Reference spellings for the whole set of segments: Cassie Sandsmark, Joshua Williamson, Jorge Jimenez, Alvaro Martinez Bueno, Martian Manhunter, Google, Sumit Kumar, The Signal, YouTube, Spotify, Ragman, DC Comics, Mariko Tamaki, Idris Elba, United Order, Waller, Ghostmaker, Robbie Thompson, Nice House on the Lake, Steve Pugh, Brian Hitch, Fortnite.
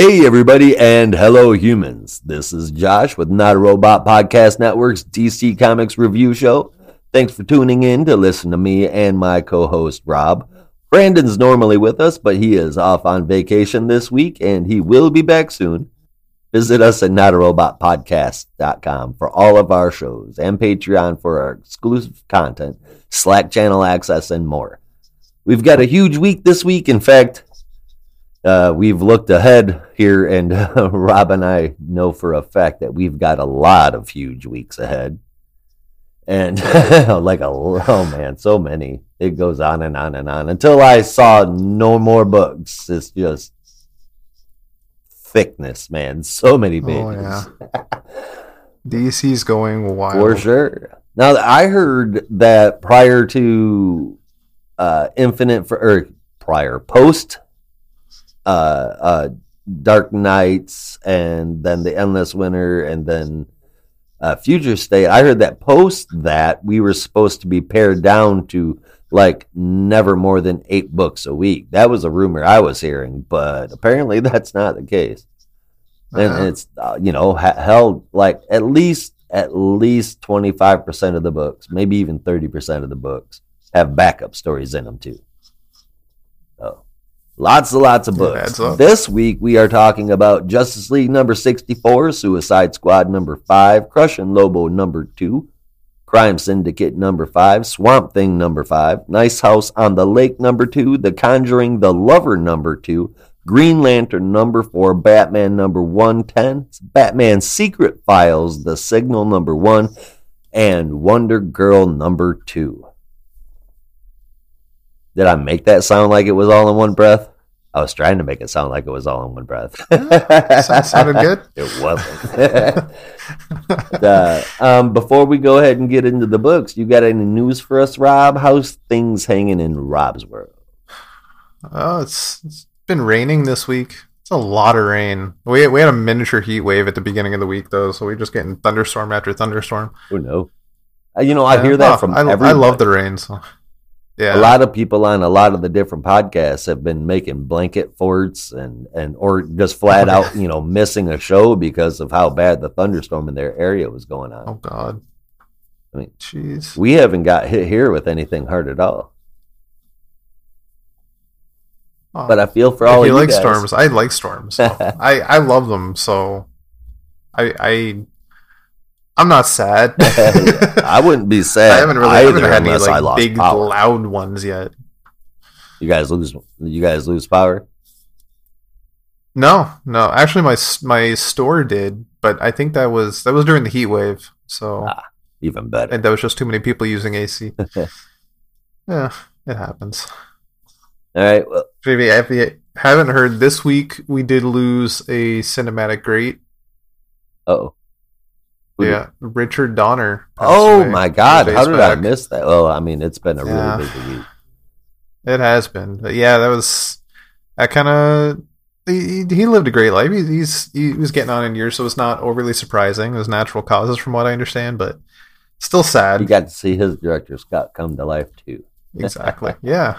Hey everybody, and hello humans. This is Josh with Not A Robot Podcast Network's DC Comics review show. Thanks for tuning in to listen to me and my co-host Rob. Brandon's normally with us, but he is off on vacation this week, and he will be back soon. Visit us at notarobotpodcast.com for all of our shows and Patreon for our exclusive content, Slack channel access, and more. We've got a huge week this week. In fact, we've looked ahead here, and Rob and I know for a fact that we've got a lot of huge weeks ahead. And so many. It goes on and on and on until I saw no more books. It's just thickness, man. So many pages. Oh, yeah. DC's going wild. For sure. Now, I heard that prior to Dark Knights, and then The Endless Winter, and then Future State, I heard that post that we were supposed to be pared down to like never more than 8 books a week. That was a rumor I was hearing, but apparently that's not the case. And It's held like at least 25% of the books, maybe even 30% of the books have backup stories in them too. So lots and lots of books. This week we are talking about Justice League number 64, Suicide Squad number 5, Crush and Lobo number 2, Crime Syndicate number 5, Swamp Thing number 5, Nice House on the Lake number 2, The Conjuring the Lover number 2, Green Lantern number 4, Batman number 110, Batman Secret Files, The Signal number 1, and Wonder Girl number 2. Did I make that sound like it was all in one breath? I was trying to make it sound like it was all in one breath. Sounded good. It wasn't. Before we go ahead and get into the books, you got any news for us, Rob? How's things hanging in Rob's world? Oh, it's been raining this week. It's a lot of rain. We had a miniature heat wave at the beginning of the week, though, so we're just getting thunderstorm after thunderstorm. Oh, no. I hear that from everybody. I love the rain, so... Yeah. A lot of people on a lot of the different podcasts have been making blanket forts and or just flat out, missing a show because of how bad the thunderstorm in their area was going on. Oh, God. I mean, jeez. We haven't got hit here with anything hard at all. Oh, but I feel for all of you guys. I like storms. So. I love them, so I'm not sad. I wouldn't be sad. I haven't had any big power. Loud ones yet. You guys lose power? No. Actually, my store did, but I think that was during the heat wave. So even better. And that was just too many people using AC. Yeah, it happens. All right. Well, if you haven't heard, this week we did lose a cinematic great. Oh. Yeah, Richard Donner. Oh my God! How did I miss that? Well, I mean, it's been a really busy week. It has been, but yeah, he lived a great life. He was getting on in years, so it's not overly surprising. It was natural causes, from what I understand, but still sad. You got to see his director Scott come to life too. Exactly. Yeah.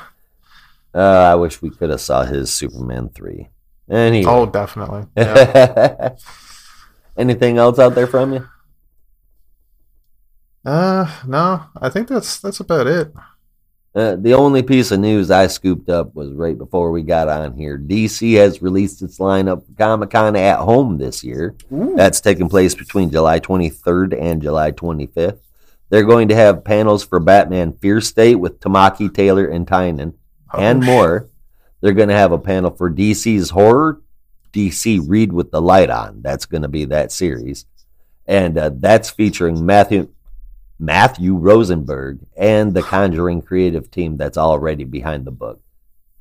I wish we could have saw his Superman 3. Anyway. Oh, definitely. Yeah. Anything else out there from you? No, I think that's about it. The only piece of news I scooped up was right before we got on here. DC has released its lineup for Comic-Con at Home this year. Ooh. That's taking place between July 23rd and July 25th. They're going to have panels for Batman Fear State with Tamaki, Taylor, and Tynan, and more. They're going to have a panel for DC's horror, DC Read with the Light On. That's going to be that series. And that's featuring Matthew Rosenberg and the Conjuring creative team that's already behind the book.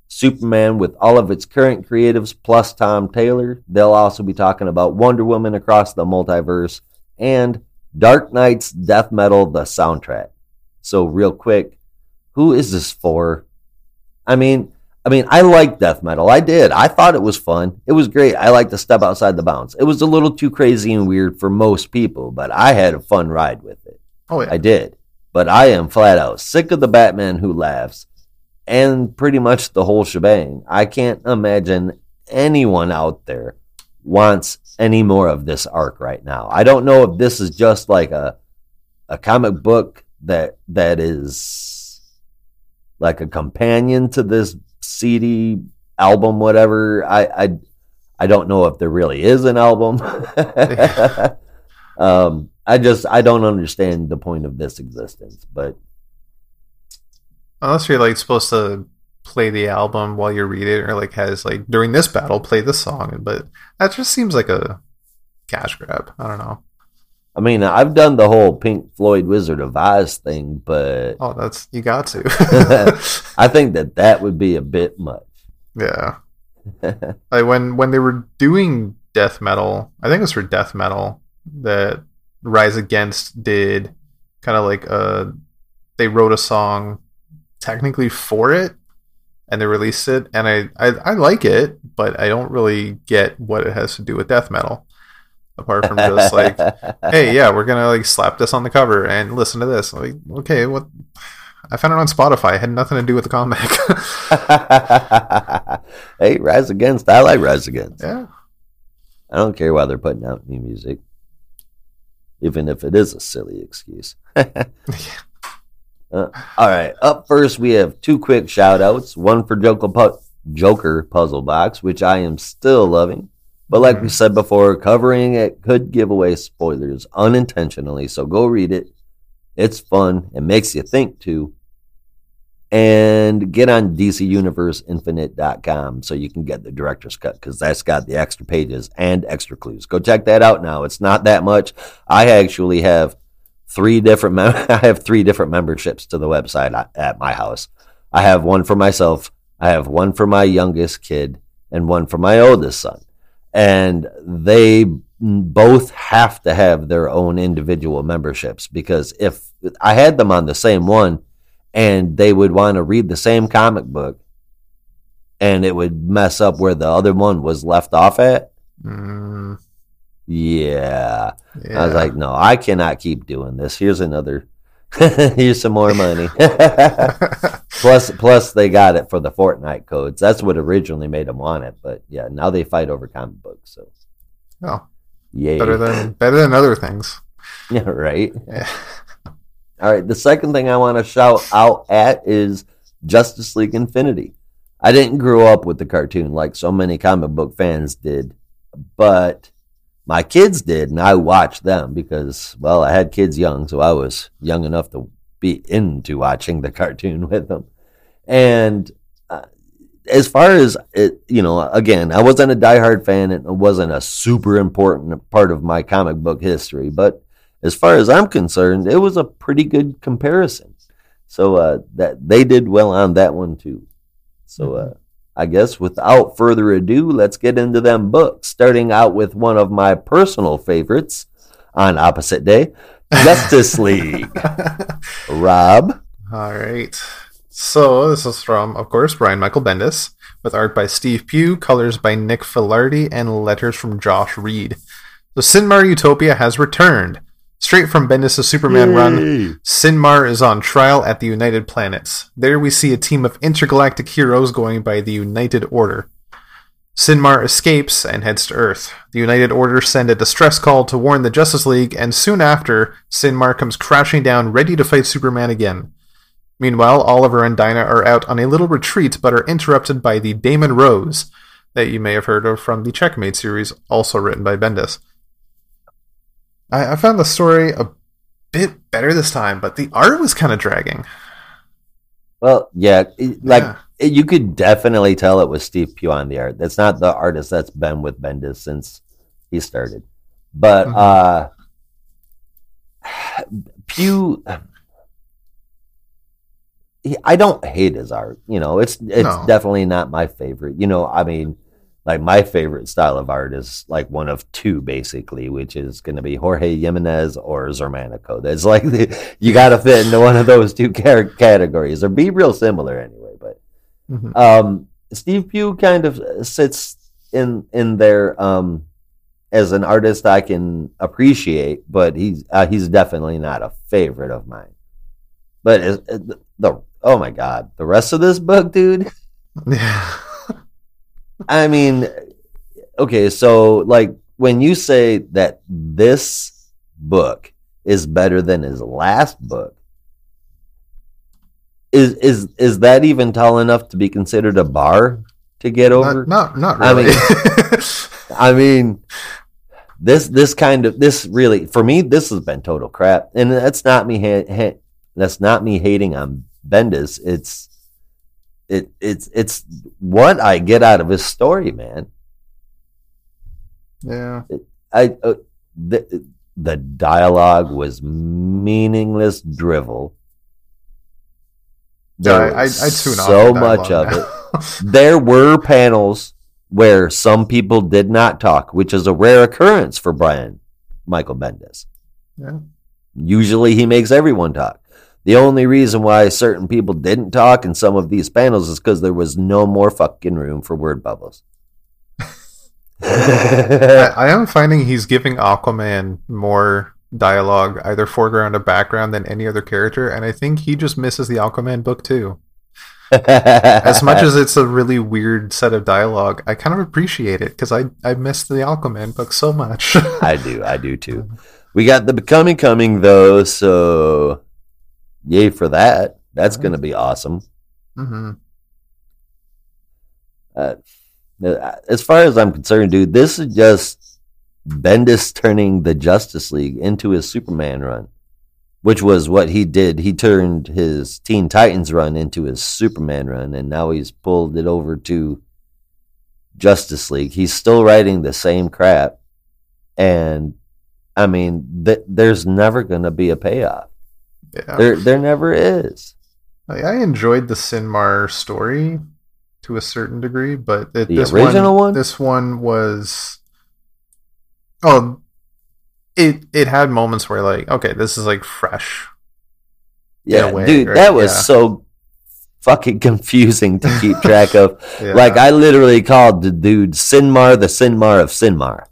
Superman with all of its current creatives plus Tom Taylor. They'll also be talking about Wonder Woman Across the Multiverse and Dark Knight's Death Metal, the soundtrack. So real quick, who is this for? I mean, I like death metal. I did. I thought it was fun. It was great. I like to step outside the bounds. It was a little too crazy and weird for most people, but I had a fun ride with it. Oh, yeah. I did. But I am flat out sick of the Batman who laughs and pretty much the whole shebang. I can't imagine anyone out there wants any more of this arc right now. I don't know if this is just like a comic book that is like a companion to this CD album, whatever. I don't know if there really is an album. I don't understand the point of this existence, but unless you're like supposed to play the album while you read it, or like has like during this battle play the song, but that just seems like a cash grab. I don't know. I mean, I've done the whole Pink Floyd Wizard of Oz thing, but you got to. I think that would be a bit much. Yeah. Like when they were doing death metal, I think it was for death metal that Rise Against did kind of like they wrote a song technically for it and they released it, and I like it, but I don't really get what it has to do with death metal apart from just like, hey, yeah, we're gonna like slap this on the cover and listen to this. I'm like, okay, what? I found it on Spotify. It had nothing to do with the comic. Hey, Rise Against. I like Rise Against. Yeah. I don't care why they're putting out new music, even if it is a silly excuse. Yeah. All right. Up first, we have two quick shout-outs. One for Joker Puzzle Box, which I am still loving. But like we said before, covering it could give away spoilers unintentionally, so go read it. It's fun. It makes you think, too. And get on DCUniverseInfinite.com so you can get the director's cut, because that's got the extra pages and extra clues. Go check that out now. It's not that much. I actually have three different memberships to the website at my house. I have one for myself, I have one for my youngest kid, and one for my oldest son. And they both have to have their own individual memberships, because if I had them on the same one and they would want to read the same comic book and it would mess up where the other one was left off at. Yeah. I was like, no, I cannot keep doing this. Here's some more money. plus they got it for the Fortnite codes. That's what originally made them want it, but yeah, now they fight over comic books. So oh. Yay. Better than other things. Yeah, right. Yeah. All right. The second thing I want to shout out at is Justice League Infinity. I didn't grow up with the cartoon like so many comic book fans did, but my kids did, and I watched them because, well, I had kids young, so I was young enough to be into watching the cartoon with them. And as far as it, you know, again, I wasn't a diehard fan, and it wasn't a super important part of my comic book history, but as far as I'm concerned, it was a pretty good comparison. So that they did well on that one too. So I guess without further ado, let's get into them books, starting out with one of my personal favorites on opposite day, Justice League. Rob. All right. So this is from, of course, Brian Michael Bendis, with art by Steve Pugh, colors by Nick Filardi, and letters from Josh Reed. So Sin Mar Utopia has returned. Straight from Bendis' Superman run, Sin Mar is on trial at the United Planets. There we see a team of intergalactic heroes going by the United Order. Sin Mar escapes and heads to Earth. The United Order send a distress call to warn the Justice League, and soon after, Sin Mar comes crashing down ready to fight Superman again. Meanwhile, Oliver and Dinah are out on a little retreat, but are interrupted by the Daemon Rose, that you may have heard of from the Checkmate series, also written by Bendis. I found the story a bit better this time, but the art was kind of dragging. Well, yeah, you could definitely tell it was Steve Pugh on the art. That's not the artist that's been with Bendis since he started. But Pugh... I don't hate his art. You know, it's definitely not my favorite. You know, I mean, like my favorite style of art is like one of two, basically, which is going to be Jorge Jimenez or Zermanico. That's like you got to fit into one of those two categories, or be real similar anyway. But Steve Pugh kind of sits in there as an artist I can appreciate, but he's definitely not a favorite of mine. But oh my God, the rest of this book, dude. Yeah. I mean, okay, so like when you say that this book is better than his last book, is that even tall enough to be considered a bar to get over? Not really. I mean this really, for me, this has been total crap, and that's not me. That's not me hating on Bendis. It's what I get out of his story, man. Yeah, the dialogue was meaningless drivel. I tune out so much of it. There were panels where some people did not talk, which is a rare occurrence for Brian Michael Bendis. Yeah. Usually he makes everyone talk. The only reason why certain people didn't talk in some of these panels is because there was no more fucking room for word bubbles. I am finding he's giving Aquaman more dialogue, either foreground or background, than any other character, and I think he just misses the Aquaman book too. As much as it's a really weird set of dialogue, I kind of appreciate it because I miss the Aquaman book so much. I do too. We got the Becoming coming though, so yay for that. That's gonna be awesome. Mm-hmm. As far as I'm concerned, dude, this is just Bendis turning the Justice League into his Superman run, which was what he did. He turned his Teen Titans run into his Superman run, and now he's pulled it over to Justice League. He's still writing the same crap, and I mean, there's never going to be a payoff. Yeah. There never is. I enjoyed the Sin Mar story to a certain degree, but this one was, oh, it had moments where like, okay, this is like fresh. Yeah, way, dude, right? That was so fucking confusing to keep track of. Yeah. Like I literally called the dude Sin Mar, the Sin Mar of Sin Mar,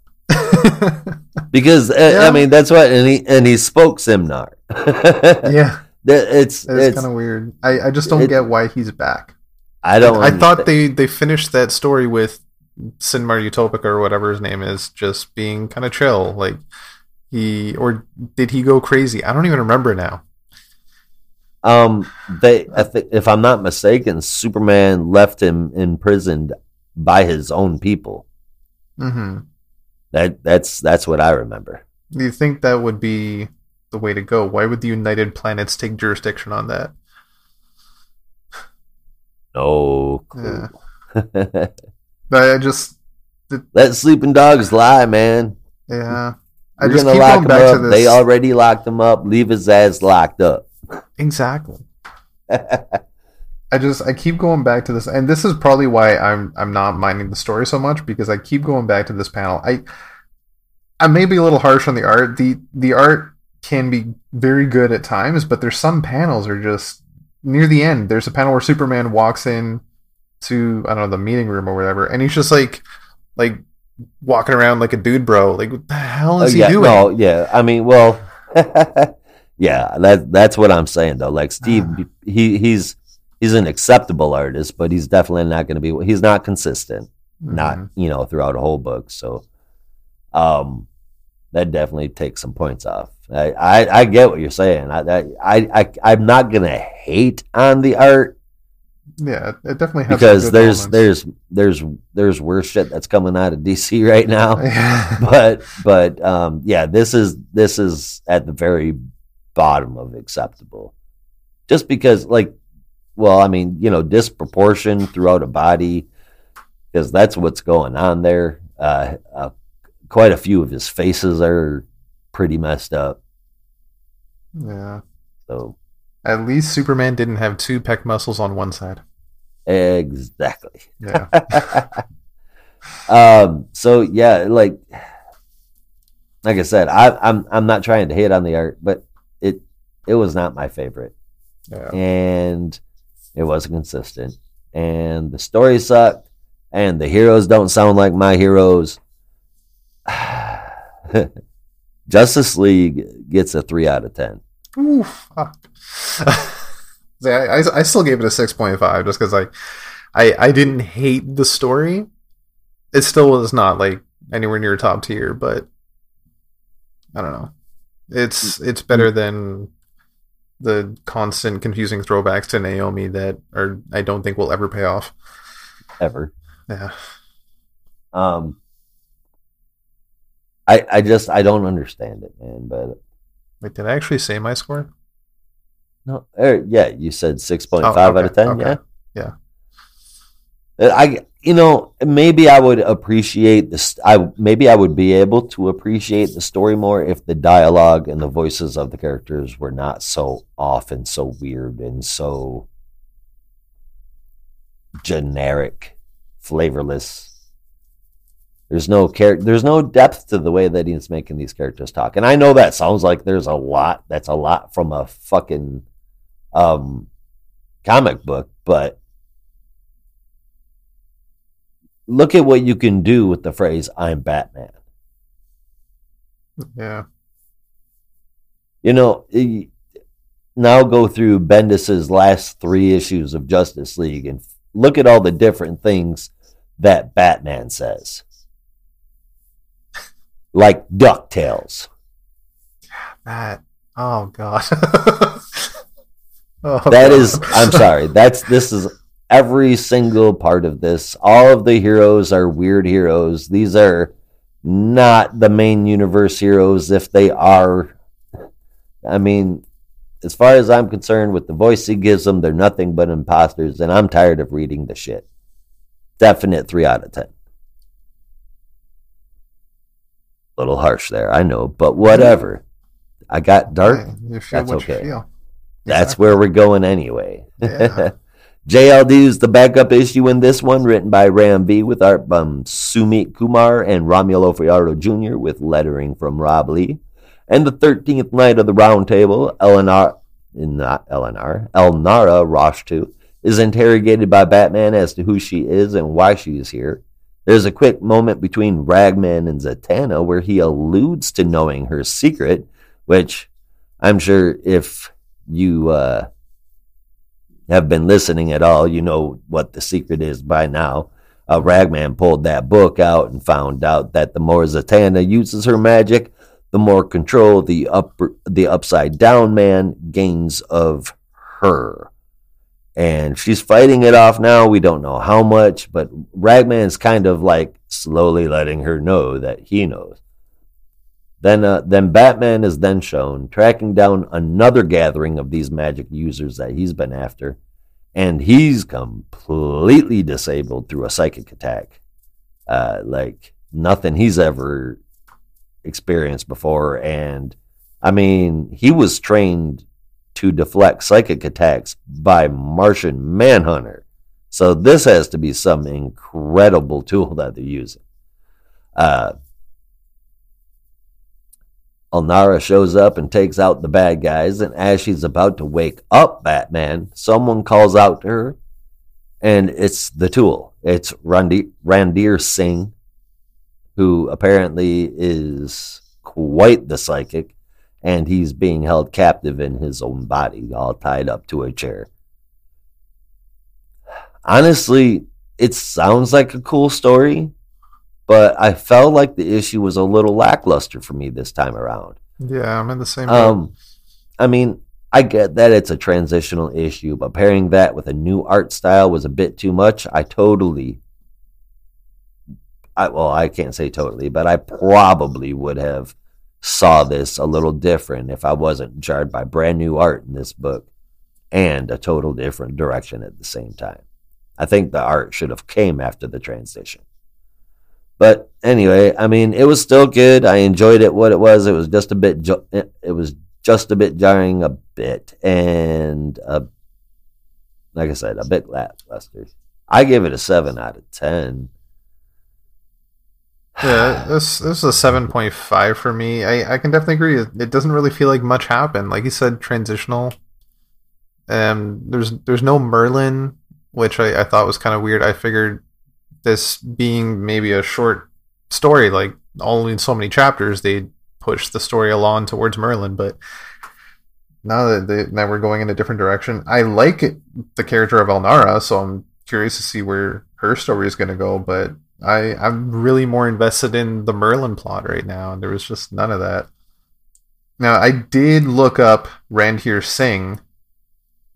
because I mean that's what, and he spoke Simnar. Yeah, it's kind of weird. I just don't get why he's back. I thought they finished that story with Sin Mar Utopic or whatever his name is just being kind of chill. Like did he go crazy? I don't even remember now. If I'm not mistaken, Superman left him imprisoned by his own people. Mm-hmm. That's what I remember. Do you think that would be the way to go? Why would the United Planets take jurisdiction on that? No clue. Yeah. Let sleeping dogs lie, man. Yeah. You're just keep going back to this. They already locked him up. Leave his ass locked up. Exactly. I keep going back to this, and this is probably why I'm not minding the story so much, because I keep going back to this panel. I may be a little harsh on the art. The art can be very good at times, but there's some panels are just near the end. There's a panel where Superman walks in to, I don't know, the meeting room or whatever, and he's just like walking around like a dude, bro. Like, what the hell is he doing? No, yeah, I mean, well, yeah, that's what I'm saying though. Like Steve, he's an acceptable artist, but he's definitely not going to be. He's not consistent, not throughout a whole book. So, that definitely takes some points off. I get what you're saying. I'm not going to hate on the art. Yeah, it definitely has, because there's worse shit that's coming out of DC right now. Yeah. But yeah, this is at the very bottom of acceptable. Just because, like, well, I mean, disproportion throughout a body, because that's what's going on there. Quite a few of his faces are pretty messed up. Yeah. So at least Superman didn't have two pec muscles on one side. Exactly. Yeah. So yeah, like I said, I'm not trying to hate on the art, but it was not my favorite. Yeah. And it wasn't consistent. And the story sucked. And the heroes don't sound like my heroes. Justice League gets a 3 out of 10. Ooh, fuck. See, I still gave it a 6.5 just because I didn't hate the story, it still is not like anywhere near top tier, but I don't know. It's better than the constant confusing throwbacks to Naomi that are I don't think will ever pay off. Ever. Yeah. I don't understand it, man, but wait, did I actually say my score? No. Yeah, you said 6.5 out of 10, okay. Yeah. Yeah. Maybe I would appreciate this. Maybe I would be able to appreciate the story more if the dialogue and the voices of the characters were not so off and so weird and so generic, flavorless. There's no depth to the way that he's making these characters talk. And I know that sounds like there's a lot. That's a lot from a fucking comic book, but look at what you can do with the phrase "I'm Batman." Yeah. Now go through Bendis' last 3 issues of Justice League and look at all the different things that Batman says. Like DuckTales. That. Oh, God. I'm sorry. This is every single part of this. All of the heroes are weird heroes. These are not the main universe heroes. If they are, as far as I'm concerned, with the voice he gives them, they're nothing but imposters, and I'm tired of reading the shit. Definite 3 out of 10. A little harsh there, I know, but whatever. I got dark. Yeah, that's okay. Exactly. That's where we're going anyway. Yeah. JLD is the backup issue in this one, written by Ram V with art from Sumit Kumar and Romulo Fiardo Jr. with lettering from Rob Lee. And the 13th night of the round table, Elnara Roshtu is interrogated by Batman as to who she is and why she is here. There's a quick moment between Ragman and Zatanna where he alludes to knowing her secret, which I'm sure if you have been listening at all, you know what the secret is by now. Ragman pulled that book out and found out that the more Zatanna uses her magic, the more control the upside-down man gains of her. And she's fighting it off now. We don't know how much, but Ragman's kind of like slowly letting her know that he knows. Then Batman is then shown tracking down another gathering of these magic users that he's been after, and he's completely disabled through a psychic attack, like nothing he's ever experienced before. And he was trained to deflect psychic attacks by Martian Manhunter. So this has to be some incredible tool that they're using. Elnara shows up and takes out the bad guys, and as she's about to wake up Batman, someone calls out to her, and it's the tool. It's Randhir Singh, who apparently is quite the psychic, and he's being held captive in his own body, all tied up to a chair. Honestly, it sounds like a cool story, but I felt like the issue was a little lackluster for me this time around. Yeah, I'm in the same way. I get that it's a transitional issue, but pairing that with a new art style was a bit too much. I can't say totally, but I probably would have saw this a little different if I wasn't jarred by brand new art in this book and a total different direction at the same time. I think the art should have came after the transition. But anyway, it was still good. I enjoyed it what it was. It was just a bit jarring a bit, and like I said, a bit lackluster. I give it a 7 out of 10. Yeah, this is a 7.5 for me. I can definitely agree. It doesn't really feel like much happened. Like you said, transitional. There's no Merlin, which I thought was kind of weird. I figured this being maybe a short story, like only in so many chapters, they'd push the story along towards Merlin. But now that we're going in a different direction, I like the character of Elnara, so I'm curious to see where her story is going to go, but I'm really more invested in the Merlin plot right now, and there was just none of that. Now, I did look up Randhir Singh,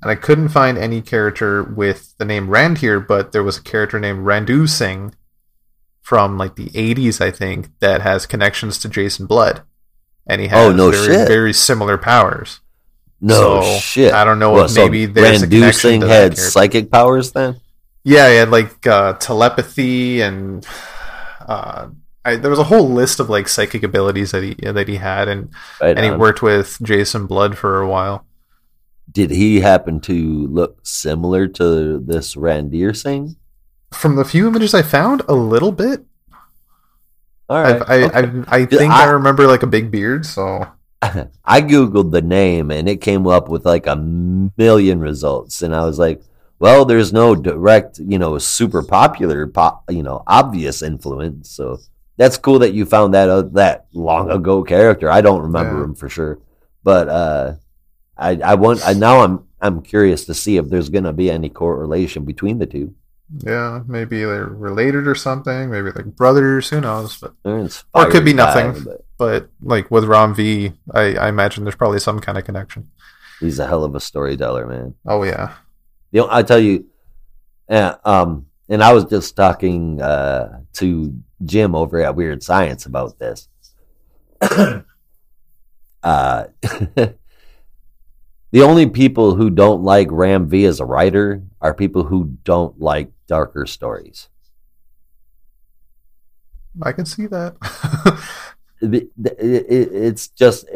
and I couldn't find any character with the name Randhir, but there was a character named Randhir Singh from like the 80s, I think, that has connections to Jason Blood. And he has very similar powers. I don't know if maybe there's a connection to that character. Randhir Singh had psychic powers then? Yeah, he had like telepathy and there was a whole list of like psychic abilities that he had, and he worked with Jason Blood for a while. Did he happen to look similar to this Randhir Singh? From the few images I found, a little bit. All right, I think I remember like a big beard. So I googled the name and it came up with like a million results, and I was like, well, there's no direct, super popular, obvious influence. So that's cool that you found that long ago character. I don't remember him for sure, but I'm curious to see if there's gonna be any correlation between the two. Yeah, maybe they're related or something. Maybe like brothers. Who knows? But or it could be nothing. But like with Ram V, I imagine there's probably some kind of connection. He's a hell of a storyteller, man. Oh yeah. I tell you, and I was just talking to Jim over at Weird Science about this. The only people who don't like Ram V as a writer are people who don't like darker stories. I can see that. It's just,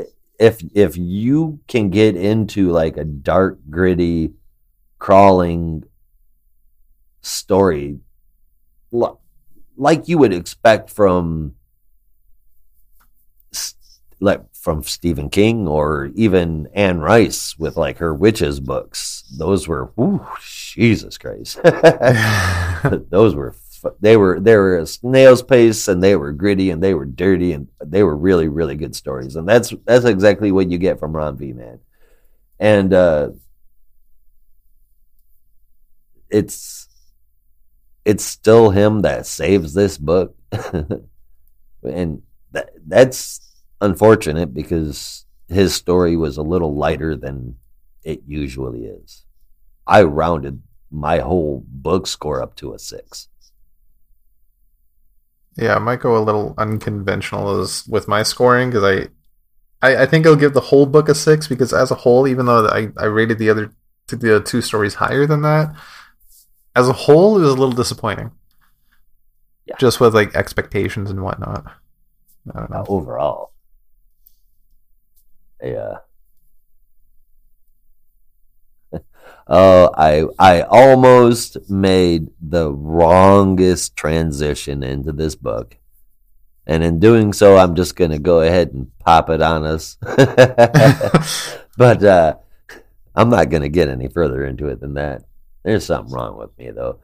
if you can get into like a dark, gritty, crawling story like you would expect from Stephen King or even Anne Rice with like her witches books, those were Jesus Christ. They were a snail's pace, and they were gritty and they were dirty, and they were really, really good stories. And that's exactly what you get from Ron V, man. And it's still him that saves this book. And that's unfortunate because his story was a little lighter than it usually is. I rounded my whole book score up to a 6. Yeah, I might go a little unconventional with my scoring because I think I'll give the whole book a 6 because as a whole, even though I rated the two stories higher than that, as a whole, it was a little disappointing. Yeah. Just with like expectations and whatnot. I don't know. Overall. Yeah. Oh, I almost made the wrongest transition into this book. And in doing so, I'm just going to go ahead and pop it on us. But I'm not going to get any further into it than that. There's something wrong with me, though.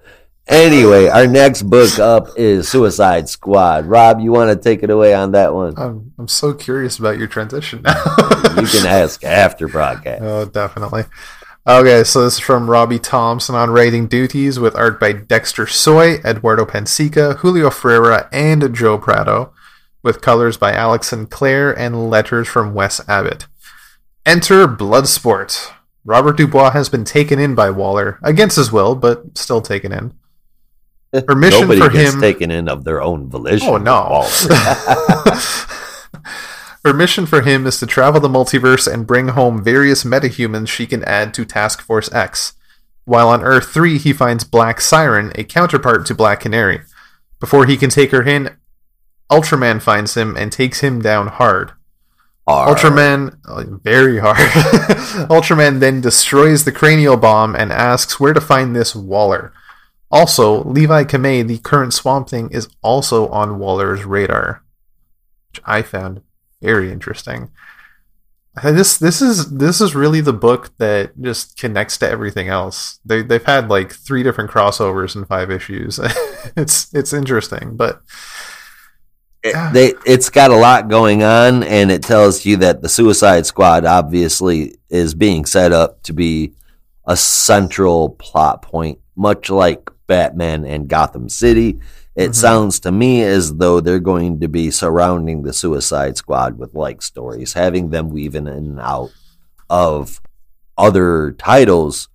Anyway, our next book up is Suicide Squad. Rob, you want to take it away on that one? I'm so curious about your transition now. You can ask after broadcast. Oh, definitely. Okay, so this is from Robbie Thompson on writing duties with art by Dexter Soy, Eduardo Pansica, Julio Ferreira, and Joe Prado, with colors by Alex Sinclair and letters from Wes Abbott. Enter Bloodsport. Robert Dubois has been taken in by Waller, against his will, but still taken in. Permission Nobody for gets him taken in of their own volition. Oh no! Permission for him is to travel the multiverse and bring home various metahumans she can add to Task Force X. While on Earth 3, he finds Black Siren, a counterpart to Black Canary. Before he can take her in, Ultraman finds him and takes him down hard. Very hard. Ultraman then destroys the cranial bomb and asks where to find this Waller. Also, Levi Kamei, the current Swamp Thing, is also on Waller's radar, which I found very interesting. This is really the book that just connects to everything else. They've had like 3 different crossovers in 5 issues. It's interesting, but. It's got a lot going on, and it tells you that the Suicide Squad obviously is being set up to be a central plot point, much like Batman and Gotham City. It sounds to me as though they're going to be surrounding the Suicide Squad with like stories, having them weave in and out of other titles.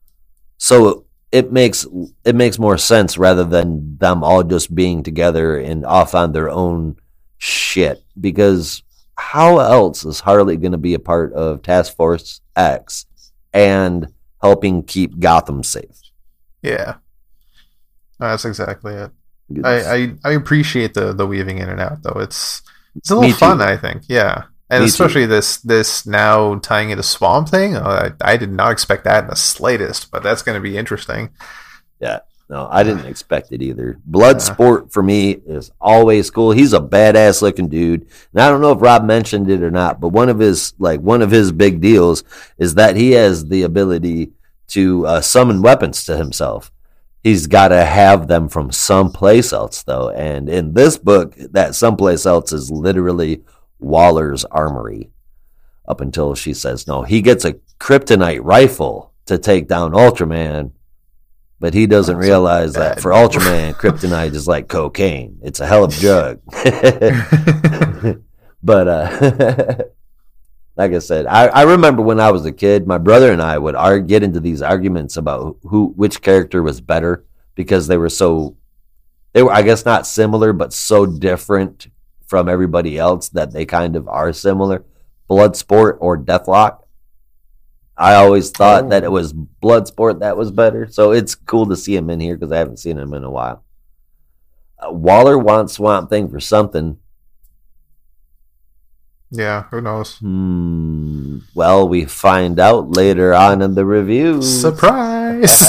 So it makes more sense rather than them all just being together and off on their own shit. Because how else is Harley going to be a part of Task Force X and helping keep Gotham safe? Yeah, that's exactly it. I appreciate the weaving in and out, though. It's a little fun, I think. Yeah, and especially this now tying into Swamp Thing. I did not expect that in the slightest, but that's going to be interesting. Yeah, no, I didn't expect it either. Bloodsport for me is always cool. He's a badass looking dude, and I don't know if Rob mentioned it or not, but one of his big deals is that he has the ability to summon weapons to himself. He's got to have them from someplace else, though. And in this book, that someplace else is literally Waller's armory up until she says no. He gets a kryptonite rifle to take down Ultraman, but he doesn't realize that for Ultraman, kryptonite is like cocaine. It's a hell of a drug. But like I said, I remember when I was a kid, my brother and I would get into these arguments about which character was better because they were, I guess, not similar, but so different from everybody else that they kind of are similar. Bloodsport or Deathlock. I always thought that it was Bloodsport that was better. So it's cool to see him in here because I haven't seen him in a while. Waller wants Swamp Thing for something. Yeah, who knows? Well, we find out later on in the review. Surprise!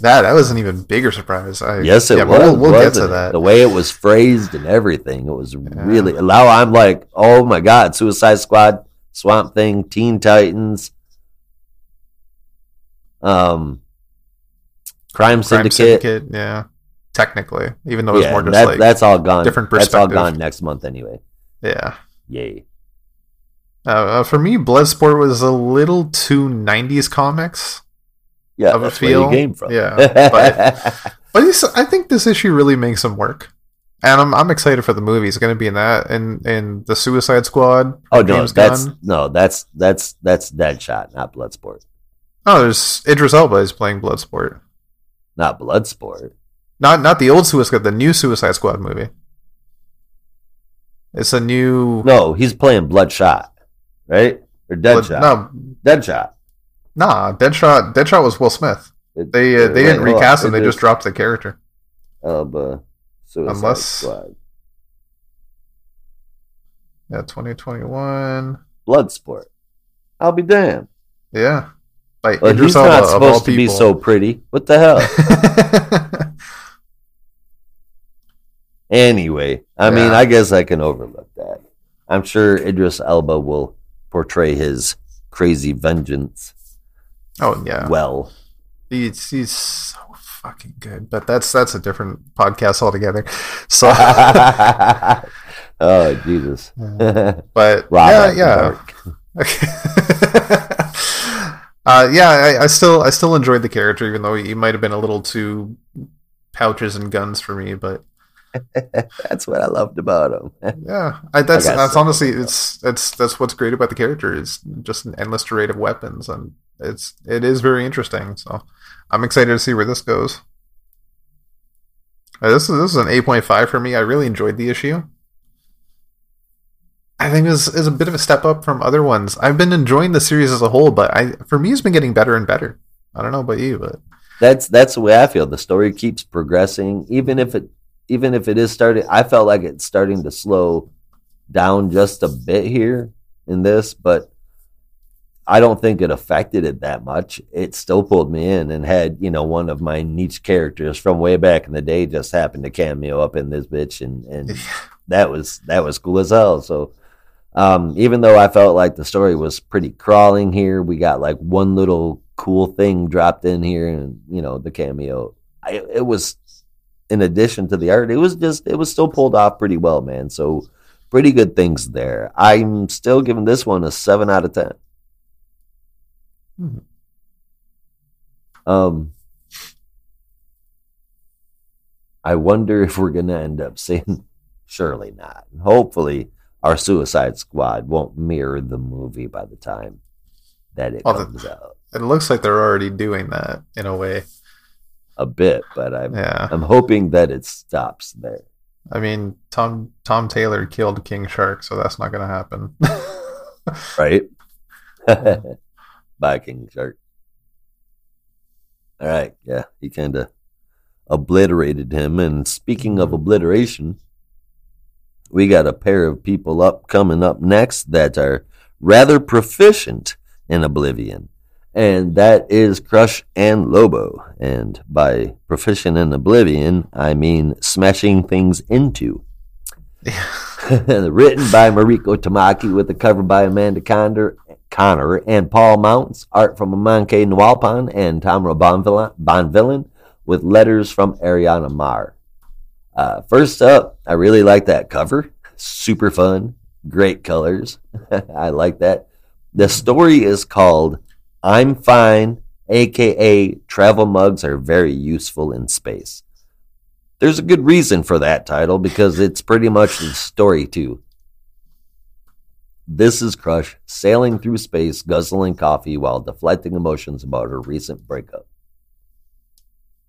that was an even bigger surprise. Yes, it was. We'll get to that. The way it was phrased and everything, it was really... Now I'm like, oh my God, Suicide Squad, Swamp Thing, Teen Titans, Crime Syndicate. Yeah, technically. Even though it's more just like... That's all gone. Different perspective. That's all gone next month anyway. Yeah. Yay. For me, Bloodsport was a little too 90s comics. Yeah, of that's a feel. Where you came from. Yeah, but I think this issue really makes him work, and I'm excited for the movie. It's going to be in that in the Suicide Squad. Oh no, that's Deadshot, not Bloodsport. Oh, there's Idris Elba is playing Bloodsport, not Bloodsport. Not the old Suicide Squad, the new Suicide Squad movie. It's a new... No, he's playing Bloodshot, right? Or Deadshot. Deadshot. Nah, Deadshot was Will Smith. They didn't recast him. They just dropped the character. Suicide Squad. Yeah, 2021. Bloodsport. I'll be damned. Yeah. He's not supposed to be so pretty. What the hell? Anyway, I mean, I guess I can overlook that. I'm sure Idris Elba will portray his crazy vengeance. Oh yeah, well, he's so fucking good. But that's a different podcast altogether. So, oh Jesus! But I still enjoyed the character, even though he might have been a little too pouches and guns for me, but. That's what I loved about him. Yeah, that's honestly that's what's great about the character is just an endless array of weapons, and it is very interesting. So I'm excited to see where this goes. This is an 8.5 for me. I really enjoyed the issue. I think this is a bit of a step up from other ones. I've been enjoying the series as a whole, but for me it's been getting better and better. I don't know about you, but that's the way I feel. The story keeps progressing, even if it is starting, I felt like it's starting to slow down just a bit here in this, but I don't think it affected it that much. It still pulled me in and had, one of my niche characters from way back in the day just happened to cameo up in this bitch, and that was cool as hell. So even though I felt like the story was pretty crawling here, we got like one little cool thing dropped in here, and the cameo. It was. In addition to the art, it was still pulled off pretty well, man. So pretty good things there. I'm still giving this one a 7 out of 10. I wonder if we're going to end up seeing... Surely not. Hopefully, our Suicide Squad won't mirror the movie by the time that it comes out. It looks like they're already doing that in a way. A bit, but I'm hoping that it stops there. I mean, Tom Taylor killed King Shark, so that's not going to happen. Right? Bye, King Shark. All right, yeah, he kind of obliterated him. And speaking of obliteration, we got a pair of people coming up next that are rather proficient in Oblivion. And that is Crush and Lobo. And by proficient in Oblivion, I mean smashing things into. Written by Mariko Tamaki with a cover by Amanda Connor and Paul Mounts. Art from Amanke Nwalpan and Tamra Bonvillain with letters from Ariana Marr. First up, I really like that cover. Super fun. Great colors. I like that. The story is called I'm Fine, a.k.a. Travel Mugs Are Very Useful in Space. There's a good reason for that title, because it's pretty much the story, too. This is Crush sailing through space, guzzling coffee while deflecting emotions about her recent breakup.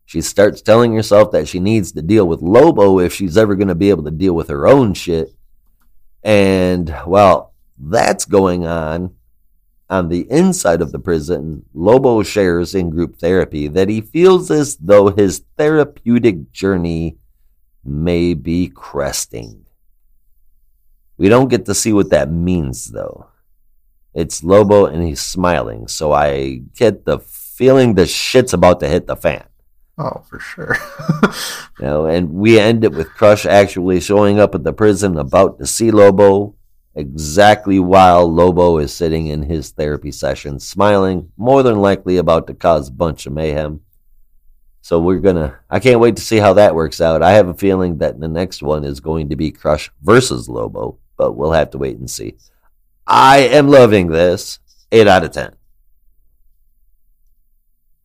She starts telling herself that she needs to deal with Lobo if she's ever going to be able to deal with her own shit. And while that's going on the inside of the prison, Lobo shares in group therapy that he feels as though his therapeutic journey may be cresting. We don't get to see what that means, though. It's Lobo and he's smiling, so I get the feeling the shit's about to hit the fan. Oh, for sure. And we end it with Crush actually showing up at the prison about to see Lobo, exactly while Lobo is sitting in his therapy session, smiling, more than likely about to cause a bunch of mayhem. So I can't wait to see how that works out. I have a feeling that the next one is going to be Crush versus Lobo, but we'll have to wait and see. I am loving this. 8 out of 10.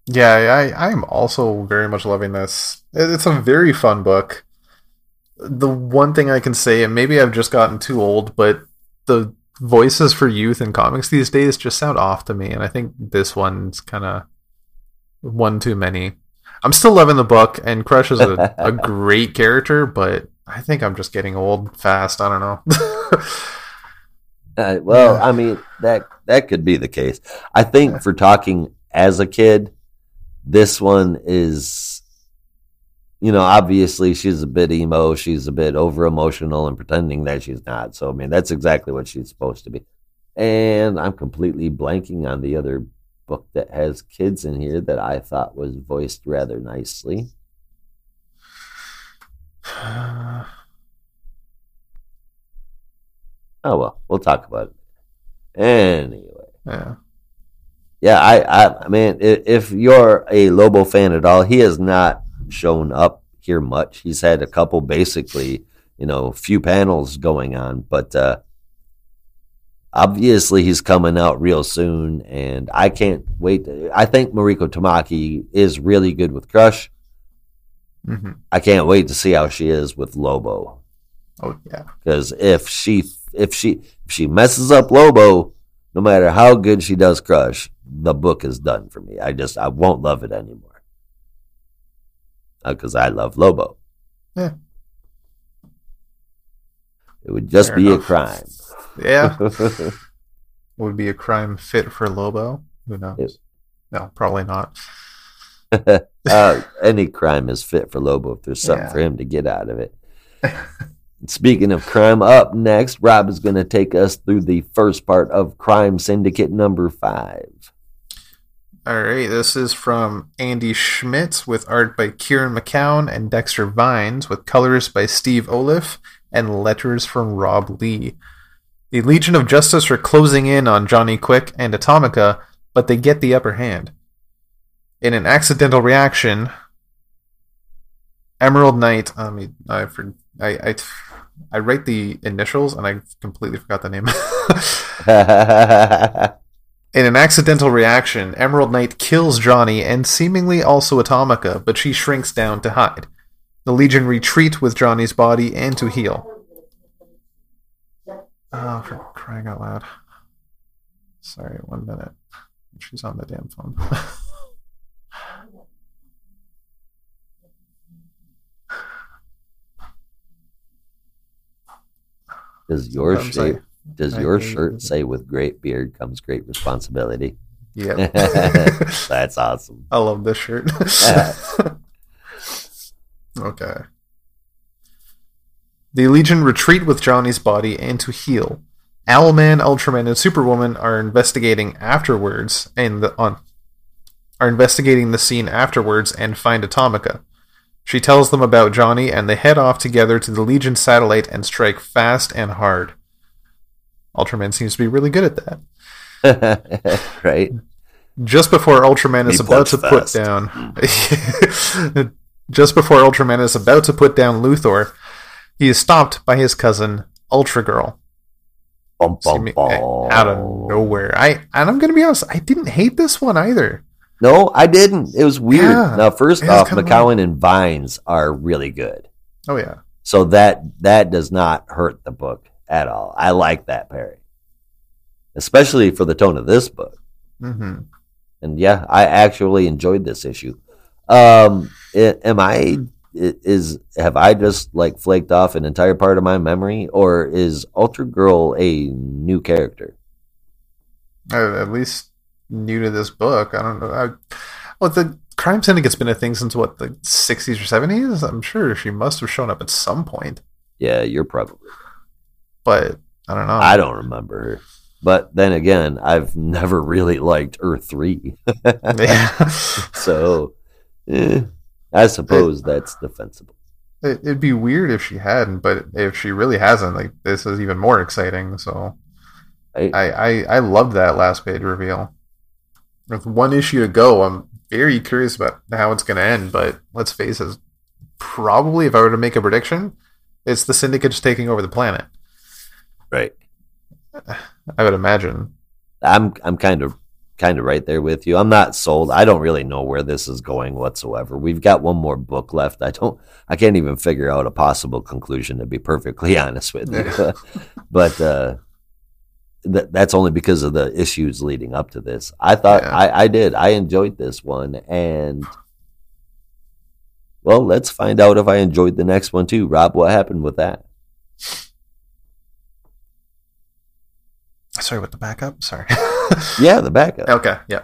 Yeah, I'm also very much loving this. It's a very fun book. The one thing I can say, and maybe I've just gotten too old, but the voices for youth in comics these days just sound off to me, and I think this one's kind of one too many. I'm still loving the book, and Crush is a great character, but I think I'm just getting old fast. I don't know. I mean, that could be the case. I think for talking as a kid, this one is, obviously she's a bit emo, she's a bit over-emotional and pretending that she's not. So, I mean, that's exactly what she's supposed to be. And I'm completely blanking on the other book that has kids in here that I thought was voiced rather nicely. Oh, well, we'll talk about it. Anyway. Yeah. Yeah, I mean, if you're a Lobo fan at all, he has not shown up here much. He's had a couple, basically, few panels going on, but obviously he's coming out real soon, and I can't wait. I think Mariko Tamaki is really good with Crush. Mm-hmm. I can't wait to see how she is with Lobo. Oh yeah, because if she messes up Lobo, no matter how good she does Crush, the book is done for me. I won't love it anymore. Because I love Lobo. Yeah. It would just Fair be enough. A crime. Yeah. Would be a crime fit for Lobo? Who knows? Yes. No, probably not. Any crime is fit for Lobo if there's something for him to get out of it. Speaking of crime, up next, Rob is going to take us through the first part of Crime Syndicate number 5. All right, this is from Andy Schmitz with art by Kieran McCown and Dexter Vines with colors by Steve Olaf and letters from Rob Lee. The Legion of Justice are closing in on Johnny Quick and Atomica, but they get the upper hand. In an accidental reaction, Emerald Knight... I write the initials and I completely forgot the name. In an accidental reaction, Emerald Knight kills Johnny and seemingly also Atomica, but she shrinks down to hide. The Legion retreat with Johnny's body and to heal. Oh, for crying out loud. Sorry, 1 minute. She's on the damn phone. Does your shirt say with great beard comes great responsibility? Yeah. That's awesome. I love this shirt. Okay. The Legion retreat with Johnny's body and to heal. Owlman, Ultraman, and Superwoman are investigating the scene afterwards and find Atomica. She tells them about Johnny, and they head off together to the Legion satellite and strike fast and hard. Ultraman seems to be really good at that. Right? Just before Ultraman is about to put down Luthor, he is stopped by his cousin, Ultra Girl. Out of nowhere. I'm going to be honest, I didn't hate this one either. No, I didn't. It was weird. Yeah, now, first off, McCowan and Vines are really good. Oh, yeah. So that does not hurt the book at all. I like that pairing, especially for the tone of this book. Mm-hmm. And, yeah, I actually enjoyed this issue. Have I just like flaked off an entire part of my memory, or is Ultra Girl a new character? At least new to this book. I don't know. The Crime Syndicate's been a thing since what, the 60s or 70s? I'm sure she must have shown up at some point. Yeah, you're probably. But I don't know. I don't remember her. But then again, I've never really liked Earth 3. Yeah. So, I suppose that's defensible. It'd be weird if she hadn't, but if she really hasn't, like, this is even more exciting. So I loved that last page reveal. With one issue to go, I'm very curious about how it's going to end, but let's face it, probably, if I were to make a prediction, it's the Syndicate just taking over the planet. Right. I would imagine. I'm kind of right there with you. I'm not sold. I don't really know where this is going whatsoever. We've got one more book left. I can't even figure out a possible conclusion, to be perfectly honest with you. But that's only because of the issues leading up to this. I enjoyed this one, and well, let's find out if I enjoyed the next one too. Rob, what happened with that? Sorry, with the backup? Sorry. Yeah, the backup. Okay, yeah.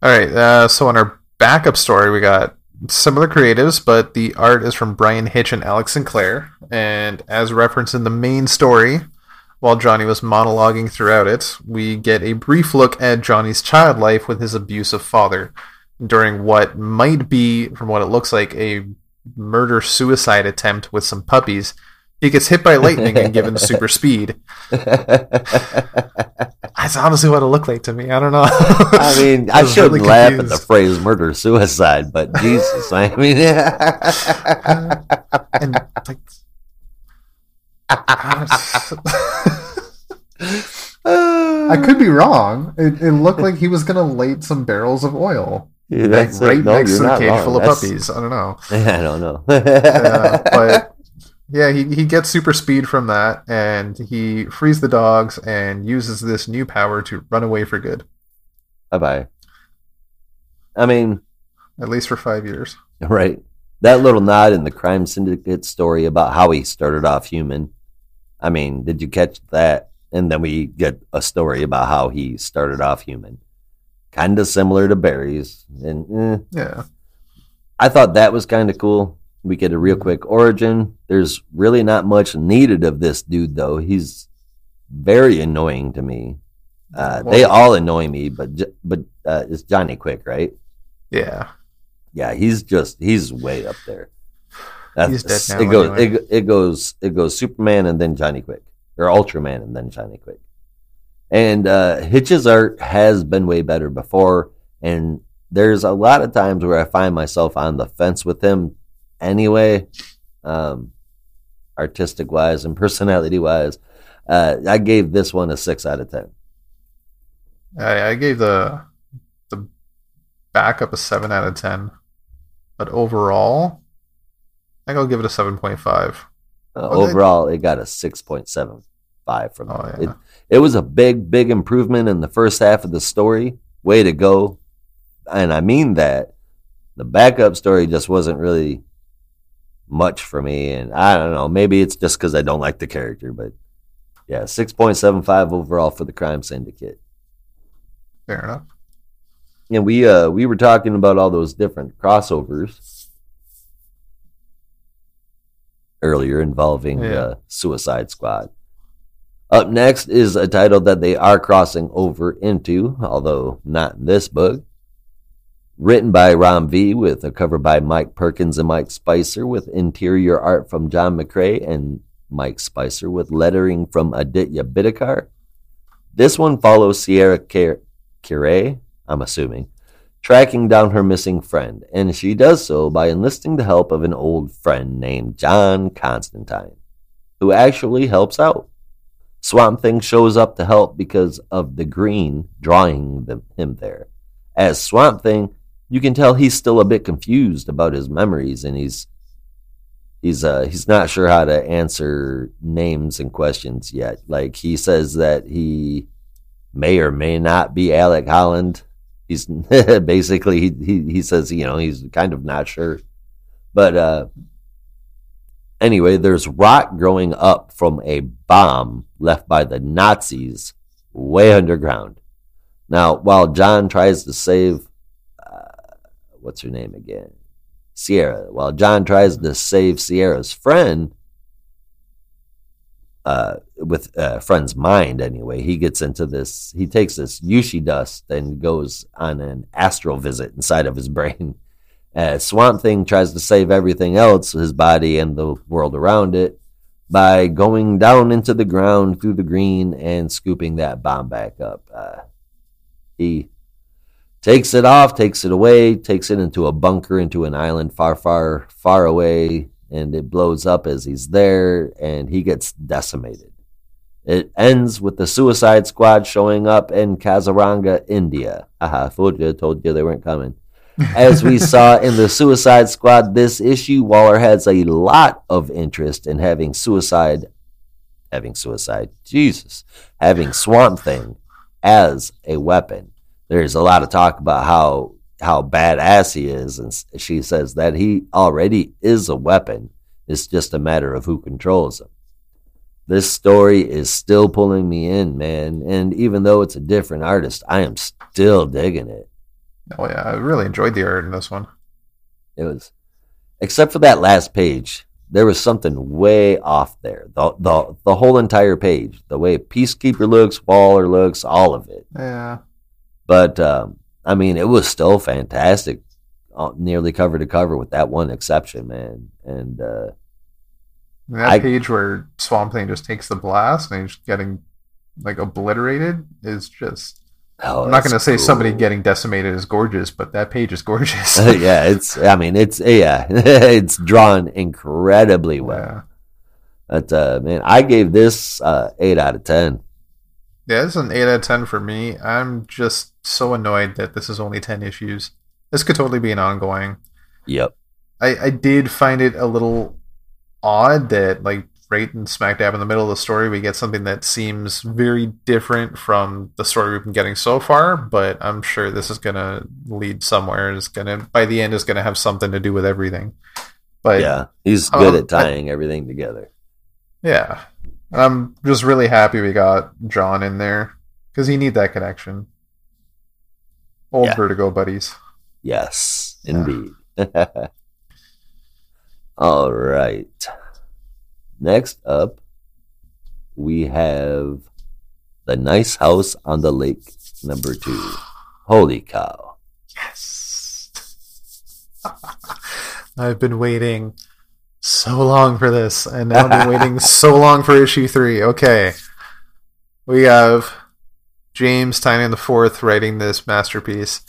All right, so on our backup story, we got similar creatives, but the art is from Brian Hitch and Alex Sinclair. And as referenced in the main story, while Johnny was monologuing throughout it, we get a brief look at Johnny's child life with his abusive father during what might be, from what it looks like, a murder-suicide attempt with some puppies. He gets hit by lightning and given super speed. That's honestly what it looked like to me. I don't know. I mean, I shouldn't really laugh at the phrase murder-suicide, but Jesus, I mean... I could be wrong. It looked like he was going to light some barrels of oil. Yeah, that's like, next to the cage full of puppies. I don't know. I don't know. But... yeah, he gets super speed from that, and he frees the dogs and uses this new power to run away for good. Bye-bye. I mean... at least for 5 years. Right. That little nod in the Crime Syndicate story about how he started off human. I mean, did you catch that? And then we get a story about how he started off human. Kind of similar to Barry's. And yeah. I thought that was kind of cool. We get a real quick origin. There's really not much needed of this dude, though. He's very annoying to me. They all annoy me, but it's Johnny Quick, right? Yeah. Yeah, he's way up there. He's dead now, anyway. It goes Superman and then Johnny Quick. Or Ultraman and then Johnny Quick. And Hitch's art has been way better before, and there's a lot of times where I find myself on the fence with him. Anyway, artistic wise and personality wise, I gave this one a 6 out of 10. I gave the backup a 7 out of 10, but overall, I think I'll give it a 7.5. Overall, it got a 6.75 from me. Yeah. It was a big improvement in the first half of the story. Way to go. And I mean that. The backup story just wasn't really much for me. And I don't know. Maybe it's just because I don't like the character. But yeah, 6.75 overall for the Crime Syndicate. Fair enough. And we were talking about all those different crossovers earlier involving Suicide Squad. Up next is a title that they are crossing over into, although not in this book. Written by Ram V, with a cover by Mike Perkins and Mike Spicer, with interior art from John McRae and Mike Spicer, with lettering from Aditya Bidikar. This one follows Sierra Carey, I'm assuming, tracking down her missing friend, and she does so by enlisting the help of an old friend named John Constantine, who actually helps out. Swamp Thing shows up to help because of the green drawing him there. As Swamp Thing, you can tell he's still a bit confused about his memories, and he's not sure how to answer names and questions yet. Like, he says that he may or may not be Alec Holland. He's basically, he says, you know, he's kind of not sure. But anyway, there's rock growing up from a bomb left by the Nazis way underground. Now, while John tries to save, what's her name again? Sierra. While John tries to save Sierra's friend, with a friend's mind anyway, he gets into this, he takes this Yushi dust and goes on an astral visit inside of his brain. Swamp Thing tries to save everything else, his body and the world around it, by going down into the ground through the green and scooping that bomb back up. He takes it off, takes it away, takes it into a bunker, into an island far away, and it blows up as he's there, and he gets decimated. It ends with the Suicide Squad showing up in Kazaranga, India. Haha, fooled you, told you they weren't coming. As we saw in the Suicide Squad this issue, Waller has a lot of interest in having Swamp Thing as a weapon. There's a lot of talk about how badass he is, and she says that he already is a weapon. It's just a matter of who controls him. This story is still pulling me in, man, and even though it's a different artist, I am still digging it. Oh yeah, I really enjoyed the art in this one. It was, except for that last page, there was something way off there. The whole entire page, the way Peacekeeper looks, Waller looks, all of it. Yeah. But I mean, it was still fantastic, nearly cover to cover with that one exception, man. And that page where Swamp Thing just takes the blast and he's getting like obliterated is just. Oh, I'm not going to say somebody getting decimated is gorgeous, but that page is gorgeous. Yeah, it's drawn incredibly well. Yeah. But man, I gave this 8 out of 10. Yeah, it's an 8 out of 10 for me. I'm just so annoyed that this is only 10 issues. This could totally be an ongoing. Yep. I did find it a little odd that, like, right in smack dab in the middle of the story, we get something that seems very different from the story we've been getting so far, but I'm sure this is going to lead somewhere. It's going to, by the end, it's going to have something to do with everything. But yeah, he's good at tying everything together. Yeah. I'm just really happy we got John in there, because he need that connection. Old Vertigo buddies. Yes, indeed. All right. Next up, we have The Nice House on the Lake, number 2. Holy cow. Yes. I've been waiting so long for this, and now I've been waiting so long for issue 3. Okay, we have James Tynion IV writing this masterpiece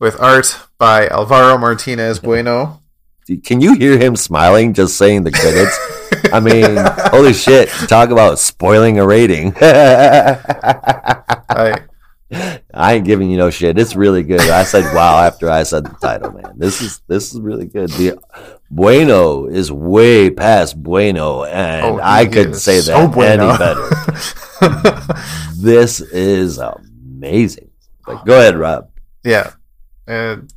with art by Alvaro Martinez Bueno. Can you hear him smiling just saying the credits? I mean, holy shit! Talk about spoiling a rating. I I ain't giving you no shit. It's really good. I said wow after I said the title, man. This is really good. The bueno is way past bueno, and I couldn't say so that bueno. Any better. This is amazing. But go ahead, Rob. Yeah.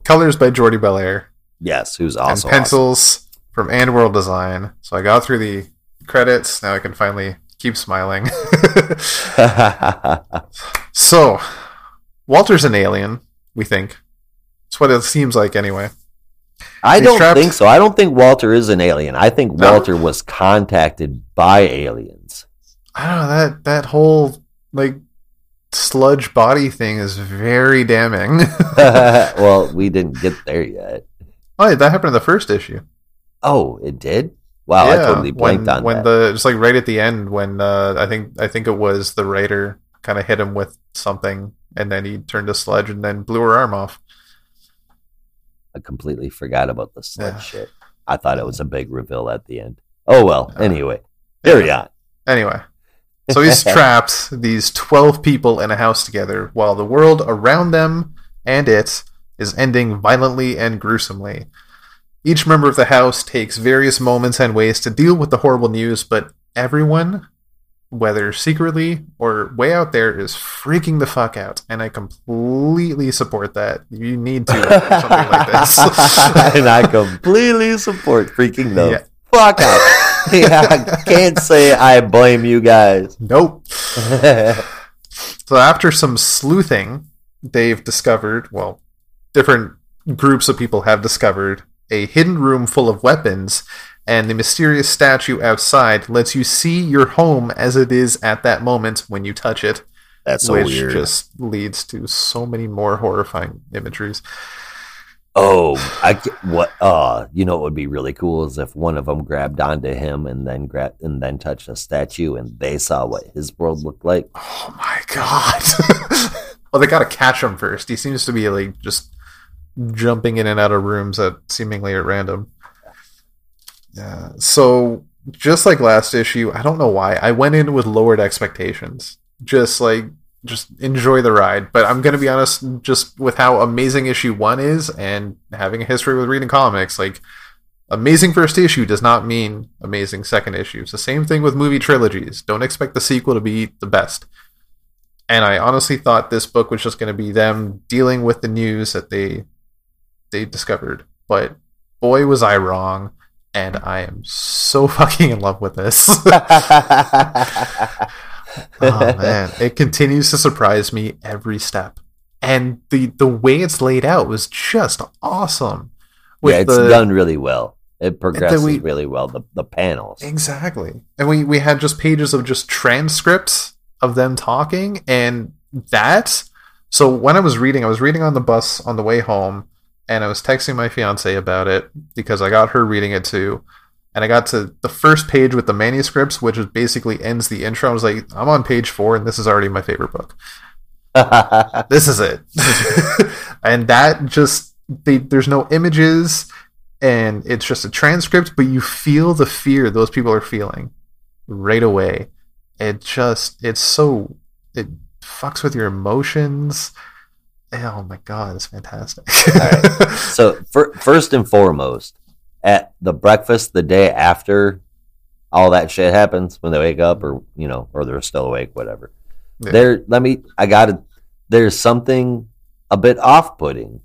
Colors by Jordi Belair. Yes, who's awesome. Pencils from And World Design. So I got through the credits. Now I can finally keep smiling. So, Walter's an alien, we think. That's what it seems like anyway. I don't think so. I don't think Walter is an alien. I think Walter was contacted by aliens. I don't know. That whole like sludge body thing is very damning. Well, we didn't get there yet. Oh, that happened in the first issue. Oh, it did? Wow, yeah, I totally blanked on that. Just like right at the end when I think it was the writer kind of hit him with something and then he turned to sludge and then blew her arm off. I completely forgot about the sludge shit. I thought it was a big reveal at the end. Oh, well, anyway. Carry on. Anyway. So he's trapped these 12 people in a house together while the world around them and it is ending violently and gruesomely. Each member of the house takes various moments and ways to deal with the horrible news, but everyone, whether secretly or way out there, is freaking the fuck out. And I completely support that. You need to something like this. And I completely support freaking the fuck out. Yeah, I can't say I blame you guys. Nope. So after some sleuthing, they've discovered, well, different groups of people have discovered a hidden room full of weapons, and the mysterious statue outside lets you see your home as it is at that moment when you touch it. That's so weird. Which just leads to so many more horrifying imageries. Oh, you know what would be really cool is if one of them grabbed onto him and then touched a statue and they saw what his world looked like. Oh my god. Well, they gotta catch him first. He seems to be like just jumping in and out of rooms seemingly at random. Yeah. So just like last issue, I don't know why I went in with lowered expectations. Just enjoy the ride. But I'm gonna be honest, just with how amazing issue 1 is and having a history with reading comics, like amazing first issue does not mean amazing second issue. It's the same thing with movie trilogies. Don't expect the sequel to be the best. And I honestly thought this book was just gonna be them dealing with the news that they discovered, but boy was I wrong, and I am so fucking in love with this. Oh man, it continues to surprise me every step, and the way it's laid out was just awesome. It's done really well. It progresses really well. The panels, exactly, and we had just pages of just transcripts of them talking, and that. So when I was reading on the bus on the way home. And I was texting my fiance about it because I got her reading it too. And I got to the first page with the manuscripts, which is basically ends the intro. I was like, I'm on page 4 and this is already my favorite book. This is it. And that just, there's no images and it's just a transcript, but you feel the fear those people are feeling right away. It fucks with your emotions. Oh my god, it's fantastic. All right. So first and foremost, at the breakfast the day after all that shit happens, when they wake up or they're still awake, whatever. Yeah. There's something a bit off-putting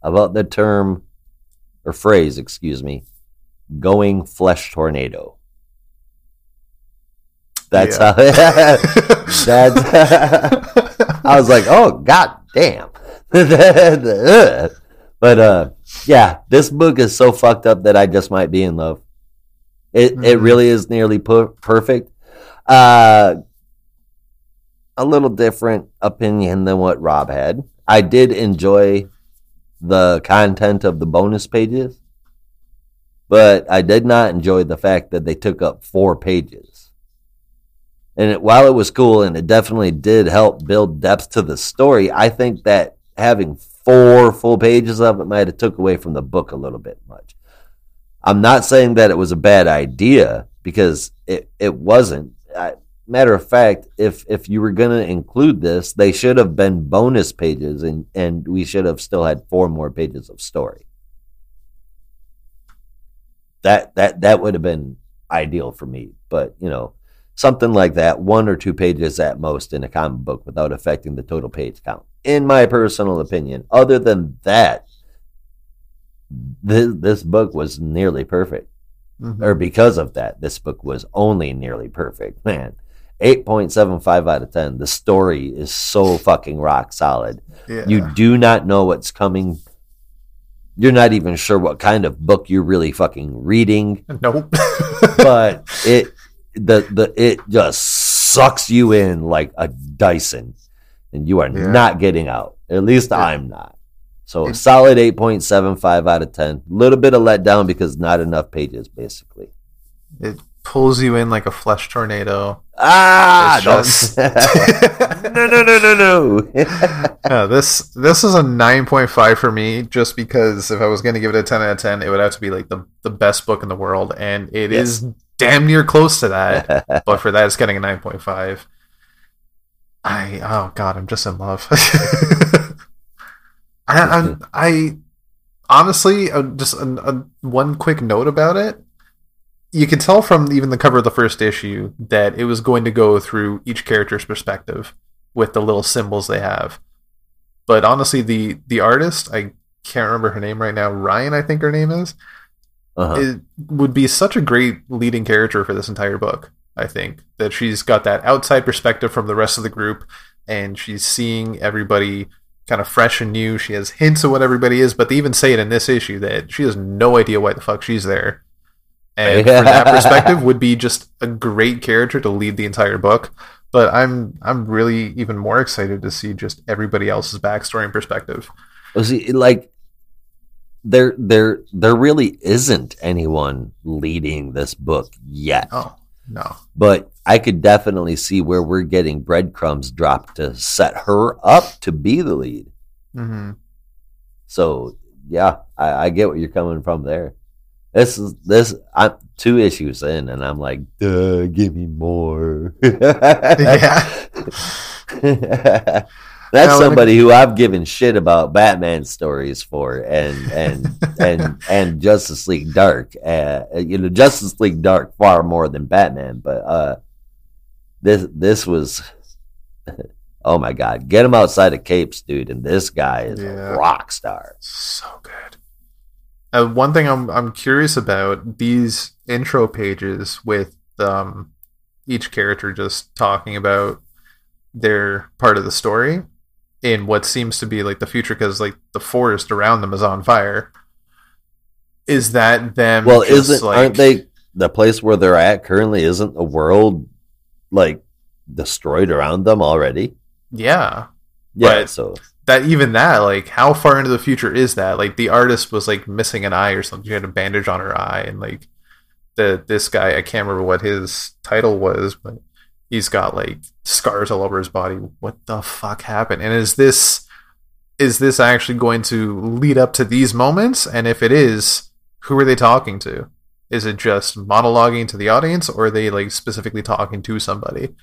about the term or phrase, excuse me, going flesh tornado. I was like, oh god damn. But this book is so fucked up that I just might be in love. It really is nearly perfect. A little different opinion than what Rob had. I did enjoy the content of the bonus pages, but I did not enjoy the fact that they took up 4 pages. And while it was cool and it definitely did help build depth to the story, I think that having 4 full pages of it might have took away from the book a little bit much. I'm not saying that it was a bad idea because it wasn't. matter of fact, if you were going to include this, they should have been bonus pages, and we should have still had 4 more pages of story. That would have been ideal for me, but you know, something like that, 1 or 2 pages at most in a comic book without affecting the total page count, in my personal opinion. Other than that, this book was nearly perfect. Mm-hmm. Or because of that, this book was only nearly perfect. Man, 8.75 out of 10. The story is so fucking rock solid. Yeah. You do not know what's coming. You're not even sure what kind of book you're really fucking reading. Nope. But it just sucks you in like a Dyson, and you are not getting out. At least I'm not. So a solid 8.75 out of 10. A little bit of letdown because not enough pages, basically. It pulls you in like a flesh tornado. Ah! Just... No. This is a 9.5 for me, just because if I was going to give it a 10 out of 10, it would have to be like the best book in the world. And it is damn near close to that. But for that, it's getting a 9.5. Oh, God, I'm just in love. I honestly, just one quick note about it. You can tell from even the cover of the first issue that it was going to go through each character's perspective with the little symbols they have. But honestly, the artist, I can't remember her name right now, Ryan, I think her name is, it would be such a great leading character for this entire book, I think. That she's got that outside perspective from the rest of the group, and she's seeing everybody kind of fresh and new. She has hints of what everybody is, but they even say it in this issue that she has no idea why the fuck she's there. And from that perspective, would be just a great character to lead the entire book. But I'm really even more excited to see just everybody else's backstory and perspective. Well, see, like there really isn't anyone leading this book yet. Oh no, but I could definitely see where we're getting breadcrumbs dropped to set her up to be the lead. Mm-hmm. So, yeah, I get what you're coming from there. I'm 2 issues in, and I'm like, duh, give me more. That's somebody who I've given shit about Batman stories for, and Justice League Dark, Justice League Dark far more than Batman, but this was, oh my God, get him outside of capes, dude, and this guy is a rock star. So good. One thing I'm curious about, these intro pages with each character just talking about their part of the story in what seems to be like the future, because like the forest around them is on fire. Is that them? Well, aren't they, the place where they're at currently, isn't the world like destroyed around them already? Yeah. But so that, even that, like how far into the future is that? Like the artist was like missing an eye or something. She had a bandage on her eye, and like this guy, I can't remember what his title was, but he's got like scars all over his body. What the fuck happened? And is this actually going to lead up to these moments? And if it is, who are they talking to? Is it just monologuing to the audience, or are they like specifically talking to somebody?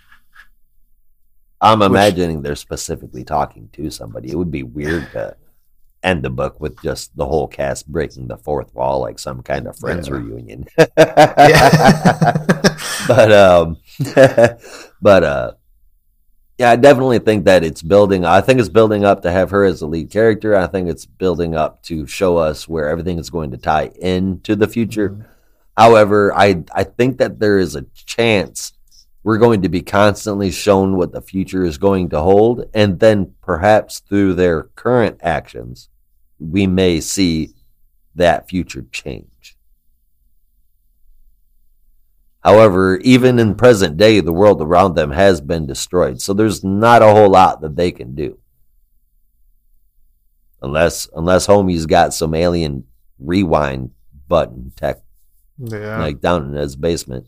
I'm imagining they're specifically talking to somebody. It would be weird to end the book with just the whole cast breaking the fourth wall, like some kind of Friends reunion. But yeah, I definitely think that it's building. I think it's building up to have her as the lead character. I think it's building up to show us where everything is going to tie into the future. Mm-hmm. However, I think that there is a chance we're going to be constantly shown what the future is going to hold, and then perhaps through their current actions, we may see that future change. However, even in present day, the world around them has been destroyed, so there's not a whole lot that they can do. Unless homie's got some alien rewind button tech, like down in his basement.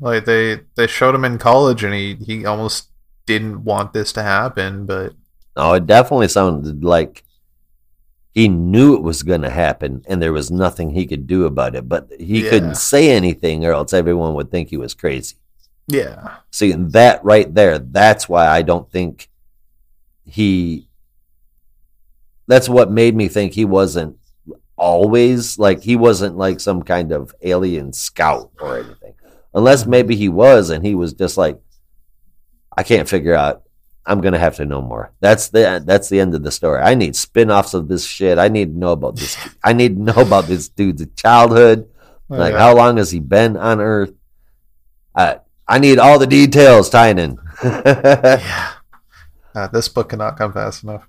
Like they showed him in college, and he almost didn't want this to happen, but no, it definitely sounded like he knew it was going to happen, and there was nothing he could do about it. But he couldn't say anything, or else everyone would think he was crazy. Yeah. See, and that right there, that's why I don't think he... That's what made me think he wasn't always... Like, he wasn't like some kind of alien scout or anything. Unless maybe he was, and he was just like, I can't figure out. I'm going to have to know more. That's the end of the story. I need spin-offs of this shit. I need to know about this. I need to know about this dude's childhood. Like, how long has he been on Earth? I need all the details, Tynan. Yeah. This book cannot come fast enough.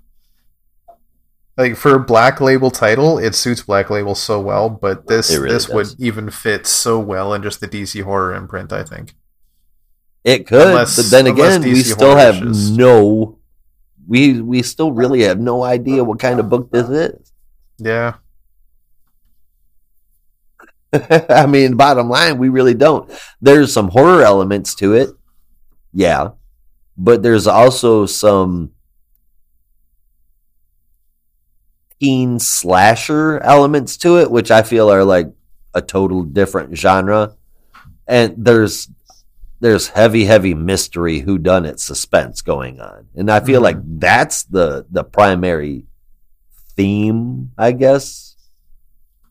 Like, for a Black Label title, it suits Black Label so well, but this would even fit so well in just the DC horror imprint, I think. It could, but then again, we still have no... We still really have no idea what kind of book this is. Yeah. I mean, bottom line, we really don't. There's some horror elements to it, yeah, but there's also some teen slasher elements to it, which I feel are like a total different genre. And there's heavy mystery whodunit suspense going on, and I feel like that's the primary theme, I guess,